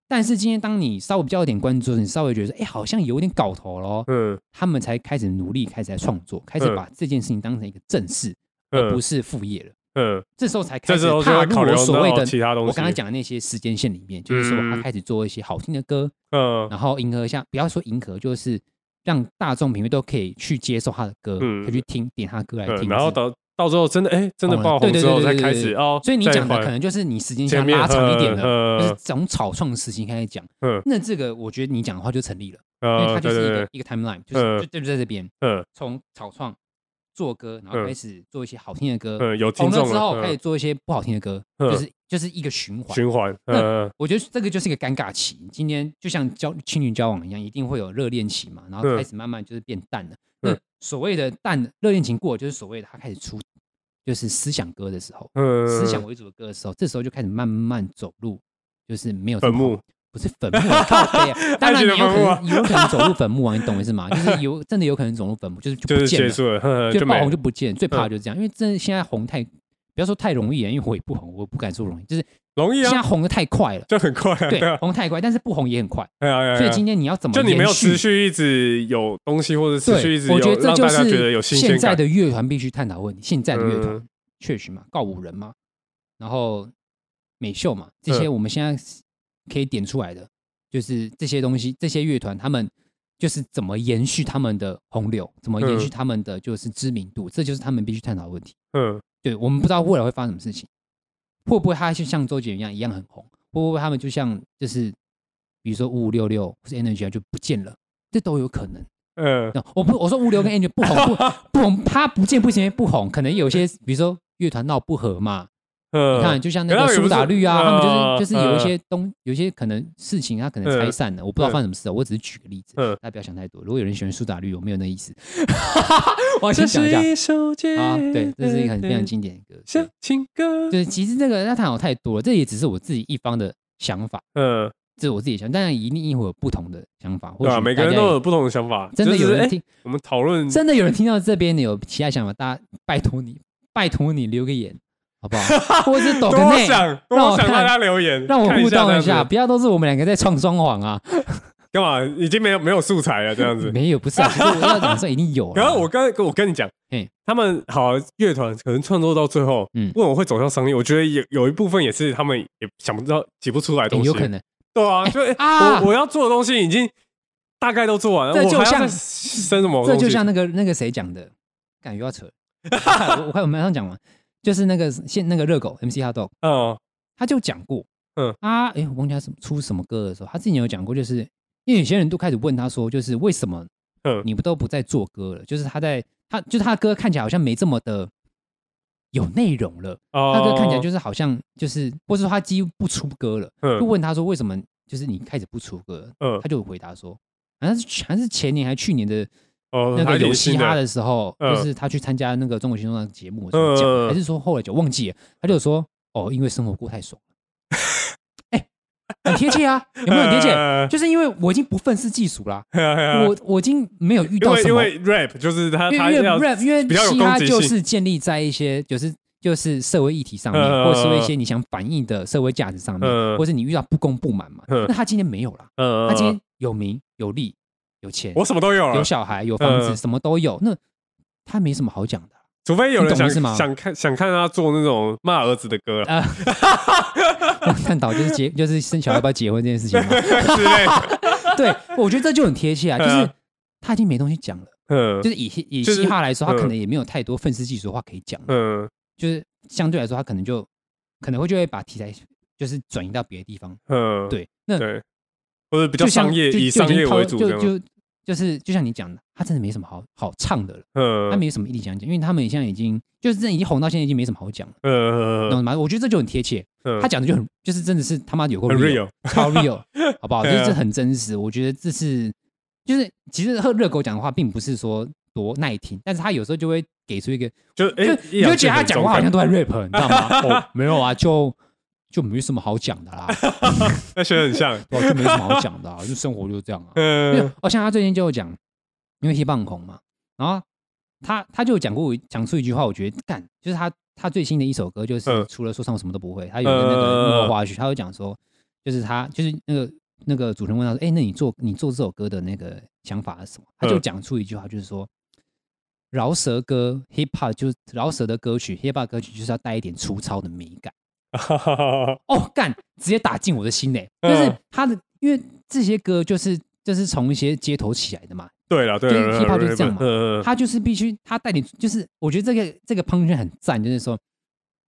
但是今天当你稍微比较有点关注，你稍微觉得哎、欸、好像有点搞头咯，他们才开始努力，开始来创作，开始把这件事情当成一个正事，而不是副业了。嗯，这时候才开始踏入我所谓的其他东西。我刚才讲的那些时间线里面，就是说他开始做一些好听的歌，嗯，然后迎合一下，不要说迎合，就是让大众评委都可以去接受他的歌，嗯，可以去听点他的歌来听，嗯，然后到到时候真的哎真的爆红之后再开始哦。所以你讲的可能就是你时间线拉长一点了，嗯，就是从草创时期开始讲，嗯，那这个我觉得你讲的话就成立了，嗯，因为它就是一个，嗯，一个 timeline， 就是就在这边，嗯，从草创。做歌，然后开始做一些好听的歌，嗯，有听众了，红了之后开始做一些不好听的歌，嗯，就是就是一个循环。循环，嗯，我觉得这个就是一个尴尬期。今天就像交情侣交往一样，一定会有热恋期嘛，然后开始慢慢就是变淡了。嗯，那所谓的淡热恋期过，就是所谓的他开始出就是思想歌的时候，嗯，思想为主的歌的时候，这时候就开始慢慢走路，就是没有坟墓。不是坟墓，靠北啊！当然你有可能，有可能走入坟墓啊，你懂我意思吗？就是有真的有可能走入坟墓，就是就不见了，就是结束了，呵呵就爆红就不见了。最怕的就是这样，因为真的现在红太，不要说太容易，因为我也不红，我不敢说容易，就是容易啊。现在红的太快了，就很快，啊，对，對啊，红太快，但是不红也很快。哎呀哎呀！所以今天你要怎么延續？就你没有持续一直有东西，或者持续一直有，我觉得这就是现在的乐团必须探讨问题。现在的乐团，确实嘛，告五人嘛，然后美秀嘛，这些我们现在。可以点出来的就是这些东西，这些乐团他们就是怎么延续他们的洪流，怎么延续他们的就是知名度，嗯，这就是他们必须探讨的问题。嗯，对，我们不知道未来会发生什么事情，会不会他就像周杰伦一样一样很红，会不会他们就像就是比如说五五六六或是 Energy 就不见了，这都有可能。嗯，我不我说五六跟 Energy 不红不不红，他不见不行不红，可能有些比如说乐团闹不合嘛。你看，就像那个苏打绿啊，他们就是就是有一些东，有些可能事情，他可能拆散了，我不知道发生什么事啊，我只是举个例子，大家不要想太多。如果有人喜欢苏打绿，我没有那意思。我先讲一下啊，对，这是一个很非常经典的歌，小情歌。就是其实这个那探讨太多了，这也只是我自己一方的想法，嗯，这是我自己想，当然一定会有不同的想法，对啊，每个人都有不同的想法，真的有人听我们讨论，真的有人听到这边有其他想法，大家拜托你，拜托你留个言。好不好？或者是抖个内，让我想大家留言，让我互动一下，不要都是我们两个在创双簧啊！干嘛？已经没有没有素材了，这样子没有不是啊？其实我要讲说一定有。然后我跟我跟你讲，他们好乐团可能创作到最后，嗯，为什么会走向商业？我觉得有有一部分也是他们也想不到挤不出来的东西，有可能。对啊，就我我要做的东西已经大概都做完了，这就像生什么？这就像那个那个谁讲的，感觉要扯。我看我马上讲完。就是那个现那个热狗 M C Hotdog， 嗯，他就讲过，嗯，他哎、欸，我忘记他什么出什么歌的时候，他之前有讲过，就是因为有些人都开始问他说，就是为什么你不都不再做歌了？就是他在他就是他的歌看起来好像没这么的有内容了，哦、他歌看起来就是好像就是，或是说他几乎不出歌了，嗯、就问他说为什么就是你开始不出歌？嗯、他就回答说，好像是还是前年还去年的。哦、那个有嘻哈的时候，嗯、就是他去参加那个中国新说唱节目的时候讲，嗯、还是说后来就忘记了，他就说哦，因为生活过太爽了，哎、欸，很贴切啊，有没有很贴切？嗯、就是因为我已经不愤世嫉俗啦，嗯、我我已经没有遇到什么，因为, 因为 rap 就是他，因为, 因为 rap 因为嘻哈就是建立在一些就是。就是社会议题上面，嗯、或是一些你想反映的社会价值上面，嗯、或是你遇到不公不满嘛。嗯、那他今天没有啦，嗯、他今天有名有利有钱，我什么都有了，有小孩有房子，嗯、什么都有，那他没什么好讲的。除非有人想想看想看他做那种骂儿子的歌啊，呃、探讨就是结就是生小孩要不要结婚这件事情嘛之类的。对，我觉得这就很贴切啊，就是他已经没东西讲了。嗯，就是以以嘻哈来说，他可能也没有太多愤世嫉俗的话可以讲。嗯。就是相对来说，他可能就可能会就会把题材就是转移到别的地方，嗯，对，那对，或者比较商业，以商业为主，就就就是就像你讲的，他真的没什么好好唱的了，嗯，他没什么一定想讲，因为他们现在已经就是真的已经红到现在，已经没什么好讲了，嗯，懂吗？我觉得这就很贴切，他讲的就很就是真的是他妈有够 real， 超 real， 好不好？就是这很真实，我觉得这是就是其实和热狗讲的话，并不是说。多耐听，但是他有时候就会给出一个，就哎，你就觉得他讲话好像都在 rap， 你知道吗？哦，没有啊，就就没什么好讲的啦，那学得很像，对，就没什么好讲的啊，就生活就这样啊。嗯，哦，像他最近就有讲，因为 hiphop 红嘛，然后他他就讲过讲出一句话，我觉得干，就是他他最新的一首歌，就是除了说唱我什么都不会，他有个那个幕后花絮，他就讲说，就是他就是那个那个主持人问他说，哎，那你做你做这首歌的那个想法是什么？他就讲出一句话，就是说。饶舌歌 ，hiphop 就是饶舌的歌曲 ，hiphop 歌曲就是要带一点粗糙的美感。哦，干，直接打进我的心嘞！就是他的，因为这些歌就是就是从一些街头起来的嘛。对了，对了 ，hiphop 就是这样嘛。他就是必须，他带点，就是我觉得这个这个 punch 很赞，就是说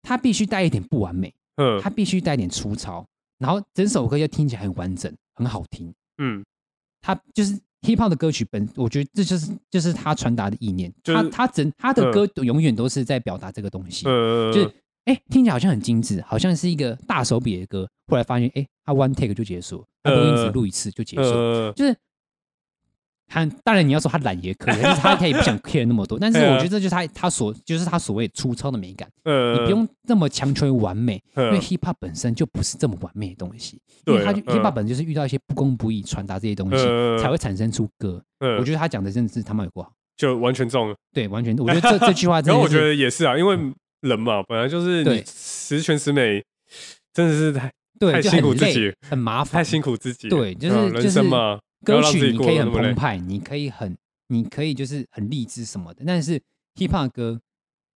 他必须带一点不完美，他必须带一点粗糙，然后整首歌要听起来很完整，很好听。嗯，他就是。hiphop 的歌曲本，我觉得这就是就是他传达的意念。就是、他他整他的歌永远都是在表达这个东西。嗯、就是哎、欸，听起来好像很精致，好像是一个大手笔的歌。后来发现，哎、欸，他 one take 就结束，他录音只录一次就结束。嗯、就是他当然你要说他懒也可以，但是他可以不想 care 那么多。但是我觉得这就是他他所就是他所谓粗糙的美感。嗯、你不用这么强求完美，嗯、因为 hiphop 本身就不是这么完美的东西。因为他就 hiphop 本身就是遇到一些不公不义，传达这些东西、嗯、才会产生出歌。嗯、我觉得他讲的真的是他妈有过好，就完全中了。对，完全，我觉得这这句话真的是。然后我觉得也是啊，因为人嘛，本来就是你十全十美，真的是太太辛苦自己，很麻烦，太辛苦自己。对，就是、嗯、人生嘛，歌曲你可以很澎湃，你可以很，你可以就是很励志什么的。但是 hiphop 歌，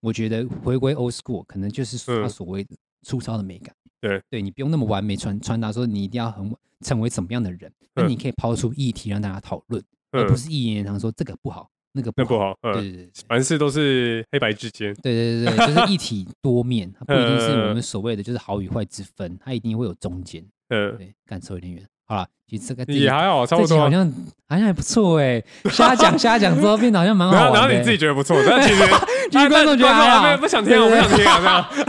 我觉得回归 old school， 可能就是他所谓的粗糙的美感。嗯对， 对你不用那么完美传传达说你一定要很成为什么样的人，那、嗯、你可以抛出议题让大家讨论，嗯、而不是一言堂说这个不好那个不好，不好嗯、对对 对, 对，凡事都是黑白之间，对对对对，就是一体多面，它不一定是我们所谓的就是好与坏之分，它一定会有中间，嗯，对，感受有点远。好啦，其实这个也还好，差不多，好像好像还不错哎、欸。瞎讲瞎讲之后变得好像蛮好玩的、欸。然后你自己觉得不错，但其实其实观众觉得还好，不想听，我不想听啊，这样，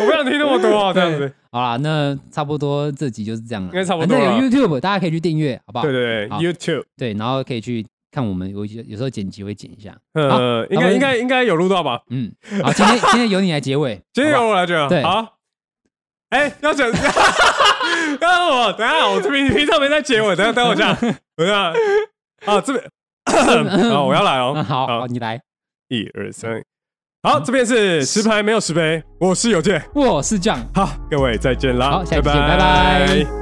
我不想听那么多这样子。好啦，那差不多这集就是这样了，应该差不多了。有 YouTube， 大家可以去订阅，好不好？对对对 ，YouTube 对，然后可以去看我们，有有时候剪辑会剪一下，呃，应该应该应该有录到吧？嗯，好，今天今天由你来结尾，今天由我来结尾，对，好。哎，要讲。让我等一下，我平平常没在结尾，等一下等我一下，等一下啊，这边啊，我要来哦，好，好你来，一二三，好，这边是十排没有十杯，我是有健，我是酱，好，各位再见啦，好，下期见，拜拜。